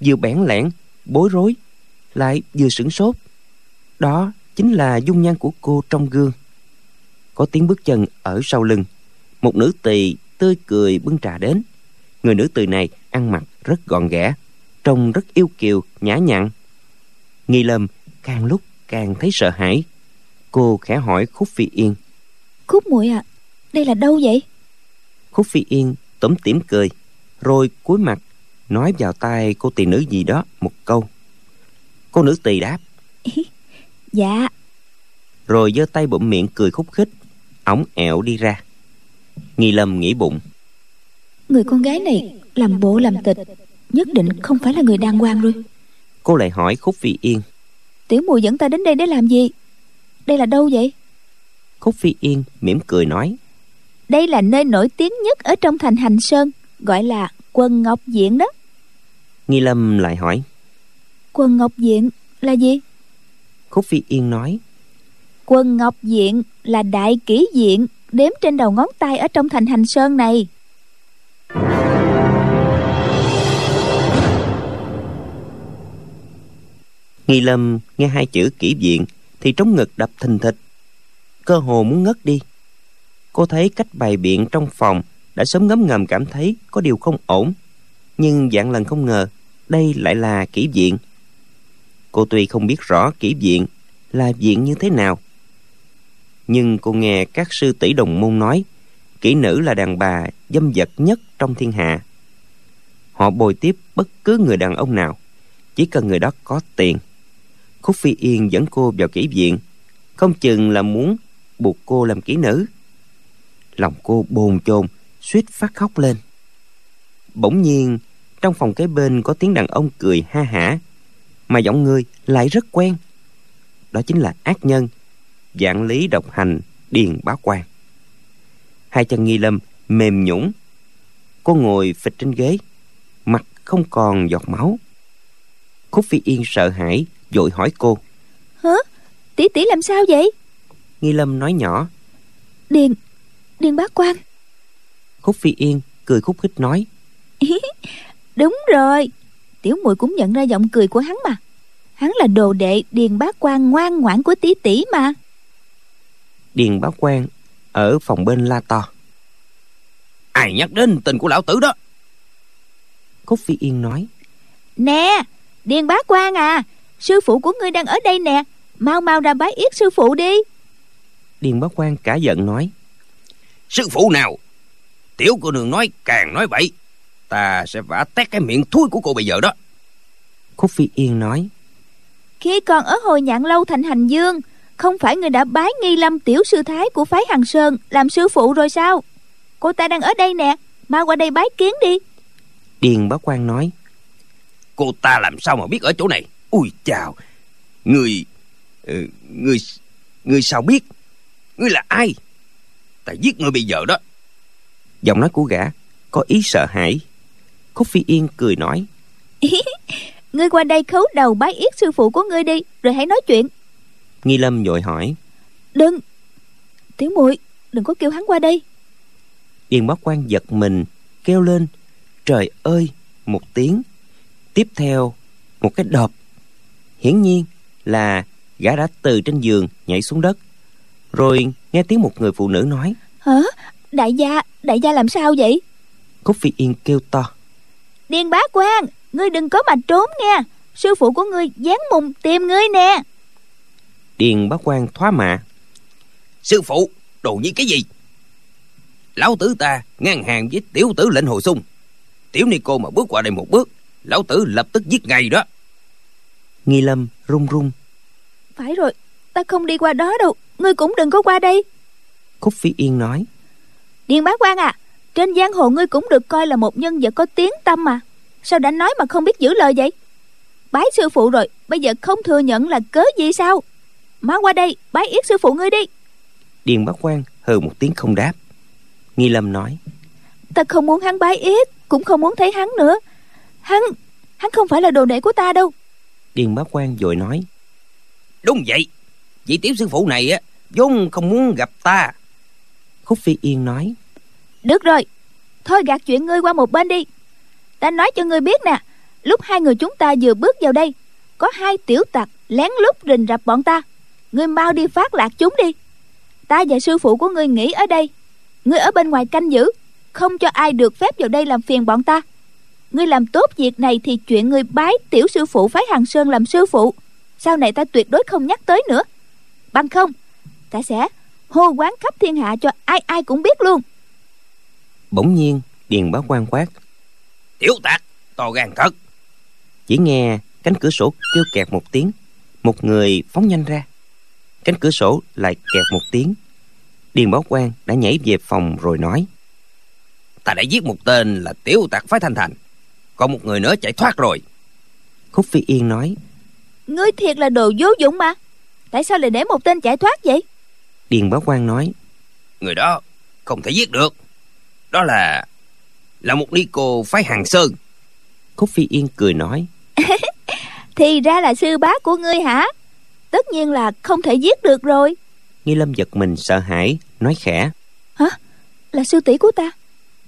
vừa bẽn lẽn, bối rối, lại vừa sửng sốt. Đó chính là dung nhan của cô trong gương. Có tiếng bước chân ở sau lưng. Một nữ tỳ tươi cười bưng trà đến. Người nữ tỳ này ăn mặc rất gọn ghẽ, trông rất yêu kiều, nhã nhặn. Nghi Lâm càng lúc càng thấy sợ hãi. Cô khẽ hỏi Khúc Phi Yên: Khúc muội à, đây là đâu vậy? Khúc Phi Yên tủm tỉm cười, rồi cúi mặt nói vào tai cô tỳ nữ gì đó một câu. Cô nữ tỳ đáp: Dạ. Rồi giơ tay bụm miệng cười khúc khích, ống ẹo đi ra. Nghi Lâm nghĩ bụng: Người con gái này làm bộ làm tịch, nhất định không phải là người đàng hoàng rồi. Cô lại hỏi Khúc Phi Yên: Tiểu muội dẫn ta đến đây để làm gì? Đây là đâu vậy? Khúc Phi Yên mỉm cười nói: Đây là nơi nổi tiếng nhất ở trong thành Hành Sơn, gọi là Quần Ngọc Diện đó. Nghi Lâm lại hỏi: Quần Ngọc Diện là gì? Khúc Phi Yên nói: Quần Ngọc Diện là đại kỷ diện đếm trên đầu ngón tay ở trong thành Hành Sơn này. Nghi Lâm nghe 2 chữ kỷ diện thì trống ngực đập thình thịch, cơ hồ muốn ngất đi. Cô thấy cách bày biện trong phòng đã sớm ngấm ngầm cảm thấy có điều không ổn, nhưng vạn lần không ngờ đây lại là kỷ diện. Cô tuy không biết rõ kỷ diện là diện như thế nào, nhưng cô nghe các sư tỷ đồng môn nói kỹ nữ là đàn bà dâm dật nhất trong thiên hạ. Họ bồi tiếp bất cứ người đàn ông nào, chỉ cần người đó có tiền. Khúc Phi Yên dẫn cô vào kỷ viện, không chừng là muốn buộc cô làm kỹ nữ. Lòng cô bồn chồn, suýt phát khóc lên. Bỗng nhiên, trong phòng kế bên có tiếng đàn ông cười ha hả, mà giọng người lại rất quen. Đó chính là ác nhân, vạn lý độc hành Điền Bá Quang. 2 chân Nghi Lâm mềm nhũn. Cô ngồi phịch trên ghế, mặt không còn giọt máu. Khúc Phi Yên sợ hãi, vội hỏi cô: Hả? Tỷ tỷ làm sao vậy? Nghi Lâm nói nhỏ: Điền Bá Quang. Khúc Phi Yên cười khúc khích nói: Đúng rồi, tiểu muội cũng nhận ra giọng cười của hắn mà. Hắn là đồ đệ Điền Bá Quang ngoan ngoãn của tỷ tỷ mà. Điền Bá Quang ở phòng bên la to: Ai nhắc đến tên của lão tử đó? Khúc Phi Yên nói: Nè, Điền Bá Quang à, sư phụ của ngươi đang ở đây nè, mau mau ra bái yết sư phụ đi. Điền Bá Quang cả giận nói: Sư phụ nào? Tiểu cô nương nói càng nói bậy, ta sẽ vả tét cái miệng thúi của cô bây giờ đó. Khúc Phi Yên nói: Khi còn ở Hồi Nhạn Lâu thành Hành Dương, Không phải người đã bái Nghi Lâm tiểu sư thái của phái Hằng Sơn làm sư phụ rồi sao? Cô ta đang ở đây nè, mau qua đây bái kiến đi. Điền Bá Quang nói. Cô ta làm sao mà biết ở chỗ này? Ui chào, Người sao biết? Ngươi là ai? Ta giết ngươi bây giờ đó. Giọng nói của gã có ý sợ hãi. Khúc Phi Yên cười nói. Ngươi qua đây khấu đầu bái yết sư phụ của ngươi đi, rồi hãy nói chuyện. Nghi Lâm vội hỏi. Đừng, Tiểu muội, đừng có kêu hắn qua đây. Điền Bá Quang giật mình, kêu lên trời ơi một tiếng. Tiếp theo một cái đập. Hiển nhiên là gã đã từ trên giường nhảy xuống đất. Rồi nghe tiếng một người phụ nữ nói. Hả? Đại gia làm sao vậy? Khúc Phi Yên kêu to. Điền Bá Quang, ngươi đừng có mà trốn nghe, sư phụ của ngươi dán mùng tìm ngươi nè. Điền Bá Quang thoá mạ. Sư phụ, đồ như cái gì? Lão tử ta ngang hàng với tiểu tử Lệnh Hồ Xung. Tiểu ni cô mà bước qua đây một bước, lão tử lập tức giết ngay đó. Nghi Lâm run run. Phải rồi, ta không đi qua đó đâu, ngươi cũng đừng có qua đây. Khúc Phi Yên nói. Điền Bá Quang à, trên giang hồ ngươi cũng được coi là một nhân vật có tiếng tăm mà, sao đã nói mà không biết giữ lời vậy? Bái sư phụ rồi, bây giờ không thừa nhận là cớ gì sao? Má qua đây, bái yết sư phụ ngươi đi. Điền Bá Quang hừ một tiếng không đáp. Nghi Lâm nói. Ta không muốn hắn bái yết, cũng không muốn thấy hắn nữa. Hắn không phải là đồ đệ của ta đâu. Điền Bá Quang vội nói. Đúng vậy, vị tiểu sư phụ này á vốn không muốn gặp ta. Khúc Phi Yên nói. Được rồi, thôi gạt chuyện ngươi qua một bên đi. Ta nói cho ngươi biết nè, lúc hai người chúng ta vừa bước vào đây, có hai tiểu tặc lén lút rình rập bọn ta. Ngươi mau đi phát lạc chúng đi. Ta và sư phụ của ngươi nghỉ ở đây, ngươi ở bên ngoài canh giữ, không cho ai được phép vào đây làm phiền bọn ta. Ngươi làm tốt việc này thì chuyện ngươi bái tiểu sư phụ phái Hằng Sơn làm sư phụ sau này ta tuyệt đối không nhắc tới nữa. Bằng không, ta sẽ hô quán khắp thiên hạ cho ai ai cũng biết luôn. Bỗng nhiên Điền Bá Quang quát. Tiểu tặc, to gan thật. Chỉ nghe cánh cửa sổ kêu kẹt một tiếng. Một người phóng nhanh ra. Cánh cửa sổ lại kẹt một tiếng. Điền Bá Quang đã nhảy về phòng rồi nói. Ta đã giết một tên là tiểu tặc phái Thanh Thành. Còn một người nữa chạy thoát rồi. Khúc Phi Yên nói. Ngươi thiệt là đồ vô dụng mà. Tại sao lại để một tên chạy thoát vậy? Điền Bá Quang nói. Người đó không thể giết được. Đó là một ni cô phái Hằng Sơn. Khúc Phi Yên cười nói. Thì ra là sư bá của ngươi hả? Tất nhiên là không thể giết được rồi. Nghi Lâm giật mình sợ hãi, nói khẽ. Hả? Là sư tỷ của ta?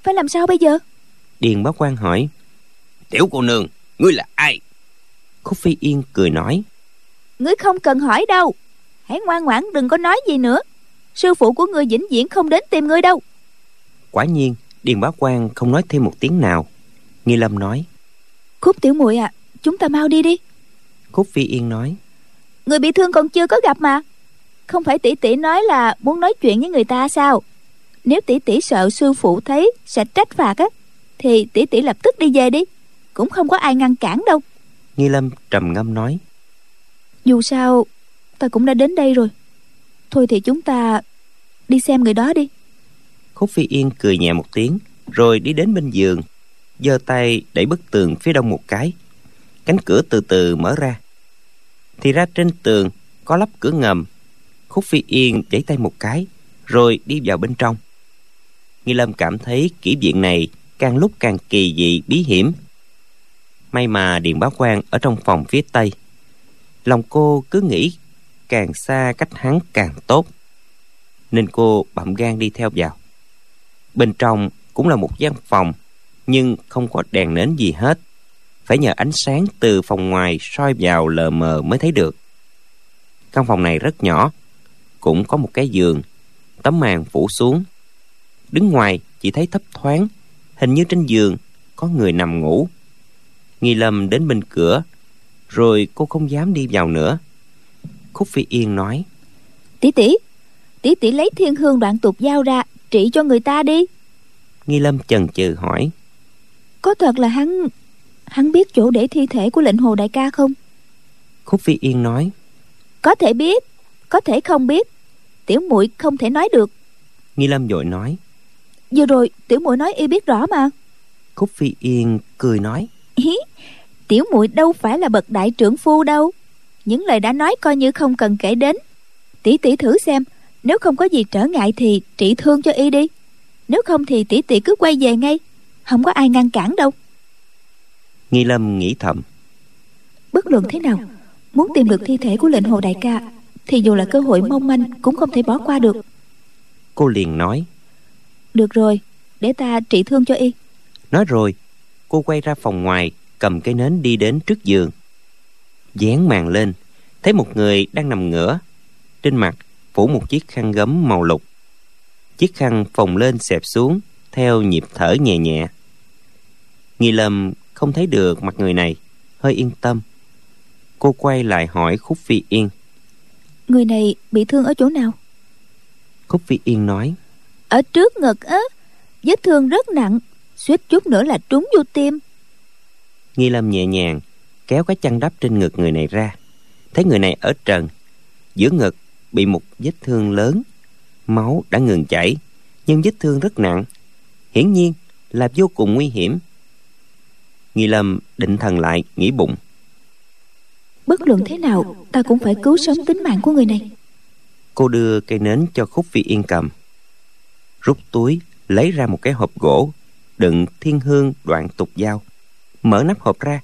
Phải làm sao bây giờ? Điền Bá Quang hỏi. Tiểu cô nương, ngươi là ai? Khúc Phi Yên cười nói. Ngươi không cần hỏi đâu. Hãy ngoan ngoãn đừng có nói gì nữa. Sư phụ của ngươi vĩnh viễn không đến tìm ngươi đâu. Quả nhiên Điền Bá Quang không nói thêm một tiếng nào. Nghi Lâm nói. Khúc tiểu muội à, chúng ta mau đi đi. Khúc Phi Yên nói. Người bị thương còn chưa có gặp mà. Không phải tỷ tỷ nói là muốn nói chuyện với người ta sao? Nếu tỷ tỷ sợ sư phụ thấy sẽ trách phạt á, thì tỷ tỷ lập tức đi về đi. Cũng không có ai ngăn cản đâu. Nghi Lâm trầm ngâm nói. Dù sao ta cũng đã đến đây rồi. Thôi thì chúng ta đi xem người đó đi. Khúc Phi Yên cười nhẹ một tiếng, rồi đi đến bên giường, giơ tay đẩy bức tường phía đông một cái. Cánh cửa từ từ mở ra. Thì ra trên tường có lắp cửa ngầm. Khúc Phi Yên vẫy tay một cái rồi đi vào bên trong. Nghi Lâm cảm thấy kỹ viện này càng lúc càng kỳ dị bí hiểm. May mà Điền Bá Quang ở trong phòng phía tây. Lòng cô cứ nghĩ càng xa cách hắn càng tốt, nên cô bặm gan đi theo vào. Bên trong cũng là một gian phòng, nhưng không có đèn nến gì hết. Phải nhờ ánh sáng từ phòng ngoài soi vào lờ mờ mới thấy được. Căn phòng này rất nhỏ, cũng có một cái giường, tấm màn phủ xuống. Đứng ngoài chỉ thấy thấp thoáng, hình như trên giường có người nằm ngủ. Nghi Lâm đến bên cửa, rồi cô không dám đi vào nữa. Khúc Phi Yên nói. Tỷ tỷ lấy Thiên Hương Đoạn Tục Giao ra trị cho người ta đi. Nghi Lâm chần chừ hỏi. Có thật là hắn biết chỗ để thi thể của Lệnh Hồ đại ca không? Khúc Phi Yên nói. Có thể biết, có thể không biết, tiểu muội không thể nói được. Nghi Lâm vội nói, vừa rồi tiểu muội nói y biết rõ mà. Khúc Phi Yên cười nói, ý, tiểu muội đâu phải là bậc đại trưởng phu đâu, những lời đã nói coi như không cần kể đến. Tỷ tỷ thử xem, nếu không có gì trở ngại thì trị thương cho y đi, nếu không thì tỷ tỷ cứ quay về ngay, không có ai ngăn cản đâu. Nghi Lâm nghĩ thầm, bất luận thế nào, muốn tìm được thi thể của Lệnh Hồ đại ca thì dù là cơ hội mong manh cũng không thể bỏ qua được. Cô liền nói, được rồi, để ta trị thương cho y. Nói rồi, cô quay ra phòng ngoài, cầm cái nến đi đến trước giường, dán màn lên, thấy một người đang nằm ngửa, trên mặt phủ một chiếc khăn gấm màu lục. Chiếc khăn phồng lên xẹp xuống theo nhịp thở nhẹ nhẹ. Nghi Lâm không thấy được mặt người này, hơi yên tâm. Cô quay lại hỏi Khúc Phi Yên, người này bị thương ở chỗ nào? Khúc Phi Yên nói, ở trước ngực á, vết thương rất nặng, suýt chút nữa là trúng vô tim. Nghi Lâm nhẹ nhàng kéo cái chăn đắp trên ngực người này ra, thấy người này ở trần, giữa ngực bị một vết thương lớn, máu đã ngừng chảy, nhưng vết thương rất nặng, hiển nhiên là vô cùng nguy hiểm. Nghi Lâm định thần lại, nghĩ bụng, bất luận thế nào ta cũng phải cứu sống tính mạng của người này. Cô đưa cây nến cho Khúc Phi Yên cầm, rút túi lấy ra một cái hộp gỗ đựng Thiên Hương Đoạn Tục Giao, mở nắp hộp ra,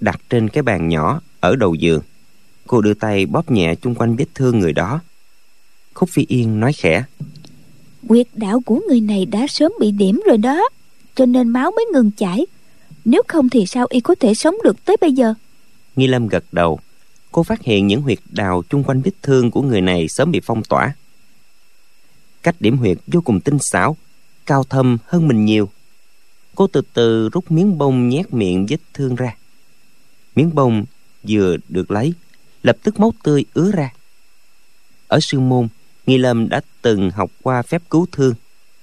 đặt trên cái bàn nhỏ ở đầu giường. Cô đưa tay bóp nhẹ chung quanh vết thương người đó. Khúc Phi Yên nói khẽ, huyệt đạo của người này đã sớm bị điểm rồi đó, cho nên máu mới ngừng chảy, nếu không thì sao y có thể sống được tới bây giờ? Nghi Lâm gật đầu. Cô phát hiện những huyệt đạo chung quanh vết thương của người này sớm bị phong tỏa, cách điểm huyệt vô cùng tinh xảo, cao thâm hơn mình nhiều. Cô từ từ rút miếng bông nhét miệng vết thương ra. Miếng bông vừa được lấy, lập tức máu tươi ứa ra. Ở Sương Môn, Nghi Lâm đã từng học qua phép cứu thương.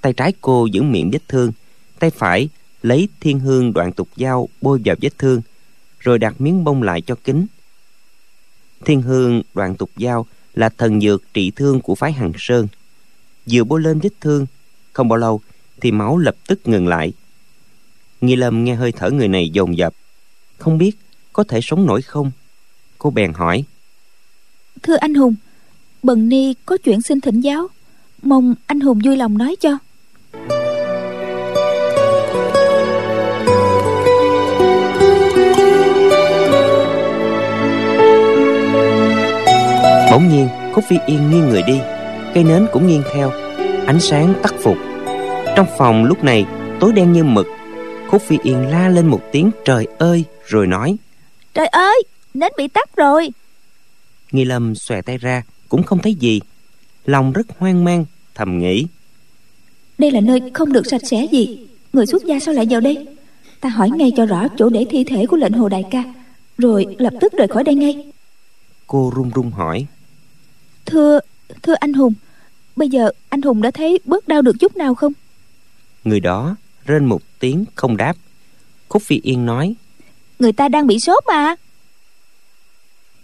Tay trái cô giữ miệng vết thương, tay phải lấy Thiên Hương Đoạn Tục Dao bôi vào vết thương, rồi đặt miếng bông lại cho kín. Thiên Hương Đoạn Tục Dao là thần dược trị thương của phái Hằng Sơn. Vừa bôi lên vết thương, không bao lâu thì máu lập tức ngừng lại. Nghi Lâm nghe hơi thở người này dồn dập, không biết có thể sống nổi không. Cô bèn hỏi, thưa anh hùng, bần ni có chuyện xin thỉnh giáo, mong anh hùng vui lòng nói cho. Bỗng nhiên Khúc Phi Yên nghiêng người đi, cây nến cũng nghiêng theo, ánh sáng tắt phục. Trong phòng lúc này tối đen như mực. Khúc Phi Yên la lên một tiếng trời ơi, rồi nói, trời ơi, nến bị tắt rồi. Nghi Lâm xòe tay ra cũng không thấy gì, lòng rất hoang mang, thầm nghĩ, đây là nơi không được sạch sẽ gì, người xuất gia sao lại vào đây? Ta hỏi ngay cho rõ chỗ để thi thể của Lệnh Hồ đại ca, rồi lập tức rời khỏi đây ngay. Cô run run hỏi, Thưa anh hùng, bây giờ anh hùng đã thấy bớt đau được chút nào không? Người đó rên một tiếng không đáp. Khúc Phi Yên nói, người ta đang bị sốt mà.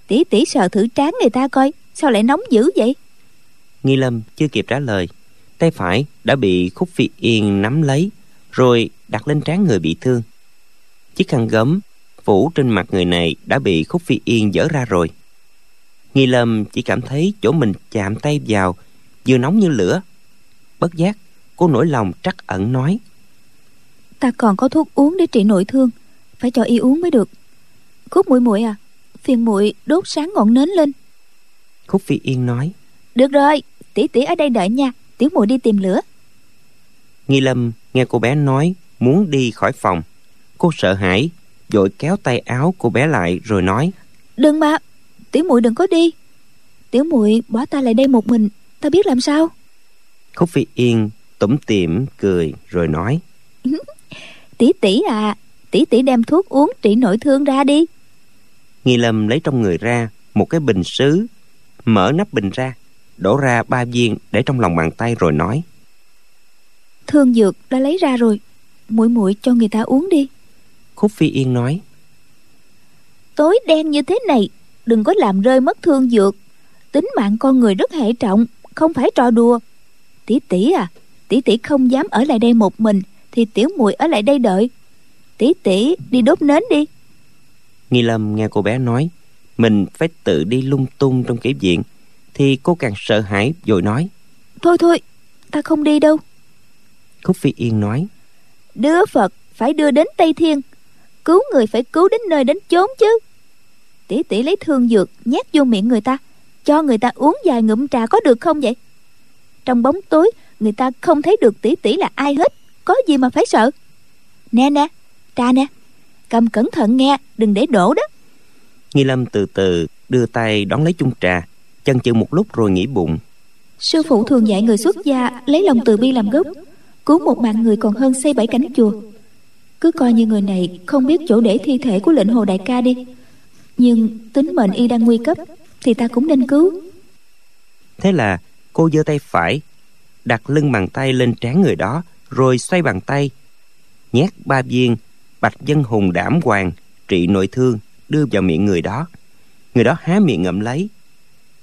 Tỷ tỷ sờ thử trán người ta coi, sao lại nóng dữ vậy? Nghi Lâm chưa kịp trả lời, tay phải đã bị Khúc Phi Yên nắm lấy, rồi đặt lên trán người bị thương. Chiếc khăn gấm phủ trên mặt người này đã bị Khúc Phi Yên dỡ ra rồi. Nghi Lâm chỉ cảm thấy chỗ mình chạm tay vào vừa nóng như lửa. Bất giác cô nổi lòng trắc ẩn nói, ta còn có thuốc uống để trị nội thương, phải cho y uống mới được. Khúc muội muội à, phiền muội đốt sáng ngọn nến lên. Khúc Phi Yên nói, được rồi, tỷ tỷ ở đây đợi nha, tiểu muội đi tìm lửa. Nghi Lâm nghe cô bé nói muốn đi khỏi phòng, cô sợ hãi, vội kéo tay áo cô bé lại rồi nói, đừng mà, tiểu muội đừng có đi, tiểu muội bỏ ta lại đây một mình, ta biết làm sao. Khúc Phi Yên tủm tỉm cười rồi nói, tỷ tỷ à, tỷ tỷ đem thuốc uống trị nội thương ra đi. Nghi Lâm lấy trong người ra một cái bình sứ, mở nắp bình ra, đổ ra 3 viên để trong lòng bàn tay rồi nói, thương dược đã lấy ra rồi, muội muội cho người ta uống đi. Khúc Phi Yên nói, tối đen như thế này đừng có làm rơi mất thương dược, tính mạng con người rất hệ trọng, không phải trò đùa. Tỷ tỷ à, tỷ tỷ không dám ở lại đây một mình, thì tiểu muội ở lại đây đợi. Tỷ tỷ đi đốt nến đi. Nghi Lâm nghe cô bé nói mình phải tự đi lung tung trong kỹ viện thì cô càng sợ hãi, rồi nói: Thôi thôi, ta không đi đâu. Khúc Phi Yên nói: Đưa Phật phải đưa đến Tây Thiên, cứu người phải cứu đến nơi đến chốn chứ. Tỷ tỷ lấy thương dược nhét vô miệng người ta, cho người ta uống vài ngụm trà có được không vậy? Trong bóng tối người ta không thấy được tỷ tỷ là ai hết, có gì mà phải sợ. Nè nè, trà nè, cầm cẩn thận nghe, đừng để đổ đó. Nghi Lâm từ từ đưa tay đón lấy chung trà, chần chừ một lúc rồi nghĩ bụng: Sư phụ thường dạy người xuất gia lấy lòng từ bi làm gốc, cứu một mạng người còn hơn xây 7 cánh chùa. Cứ coi như người này không biết chỗ để thi thể của Lệnh Hồ đại ca đi, nhưng tính mệnh y đang nguy cấp thì ta cũng nên cứu. Thế là cô giơ tay phải, đặt lưng bàn tay lên trán người đó, rồi xoay bàn tay nhét 3 viên Bạch Dân Hùng Đảm Hoàng trị nội thương đưa vào miệng người đó. Người đó há miệng ngậm lấy.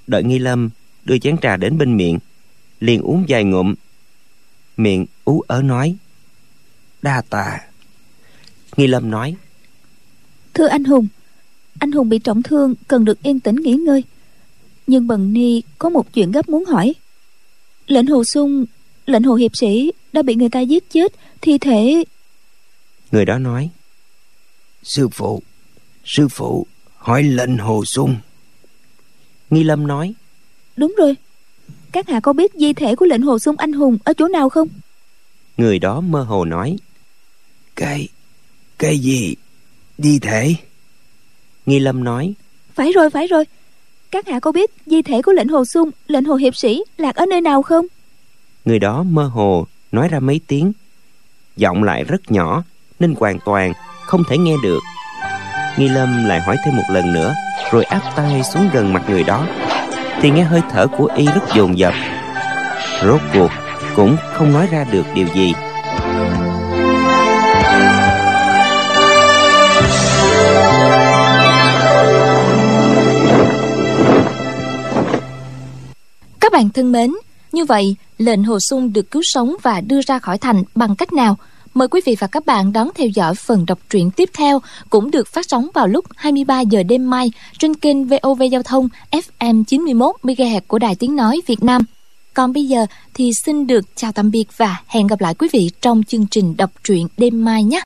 Đợi Nghi Lâm đưa chén trà đến bên miệng, liền uống vài ngụm, miệng ú ớ nói: Đa tạ. Nghi Lâm nói: Thưa anh hùng bị trọng thương cần được yên tĩnh nghỉ ngơi, nhưng bần ni có một chuyện gấp muốn hỏi. Lệnh Hồ Xung, Lệnh Hồ hiệp sĩ đã bị người ta giết chết, thi thể... Người đó nói: sư phụ hỏi Lệnh Hồ Xung. Nghi Lâm nói: Đúng rồi, các hạ có biết di thể của Lệnh Hồ Xung anh hùng ở chỗ nào không? Người đó mơ hồ nói: Cái gì di thể? Nghi Lâm nói: Phải rồi, các hạ có biết di thể của Lệnh Hồ Xung, Lệnh Hồ hiệp sĩ lạc ở nơi nào không? Người đó mơ hồ nói ra mấy tiếng, giọng lại rất nhỏ nên hoàn toàn không thể nghe được. Nghi Lâm lại hỏi thêm một lần nữa, rồi áp tay xuống gần mặt người đó, thì nghe hơi thở của y rất dồn dập. Rốt cuộc cũng không nói ra được điều gì. Các bạn thân mến, như vậy Lệnh Hồ Xung được cứu sống và đưa ra khỏi thành bằng cách nào? Mời quý vị và các bạn đón theo dõi phần đọc truyện tiếp theo, cũng được phát sóng vào lúc 23 giờ đêm mai trên kênh VOV Giao thông FM 91 MHz của Đài Tiếng Nói Việt Nam. Còn bây giờ thì xin được chào tạm biệt và hẹn gặp lại quý vị trong chương trình đọc truyện đêm mai nhé.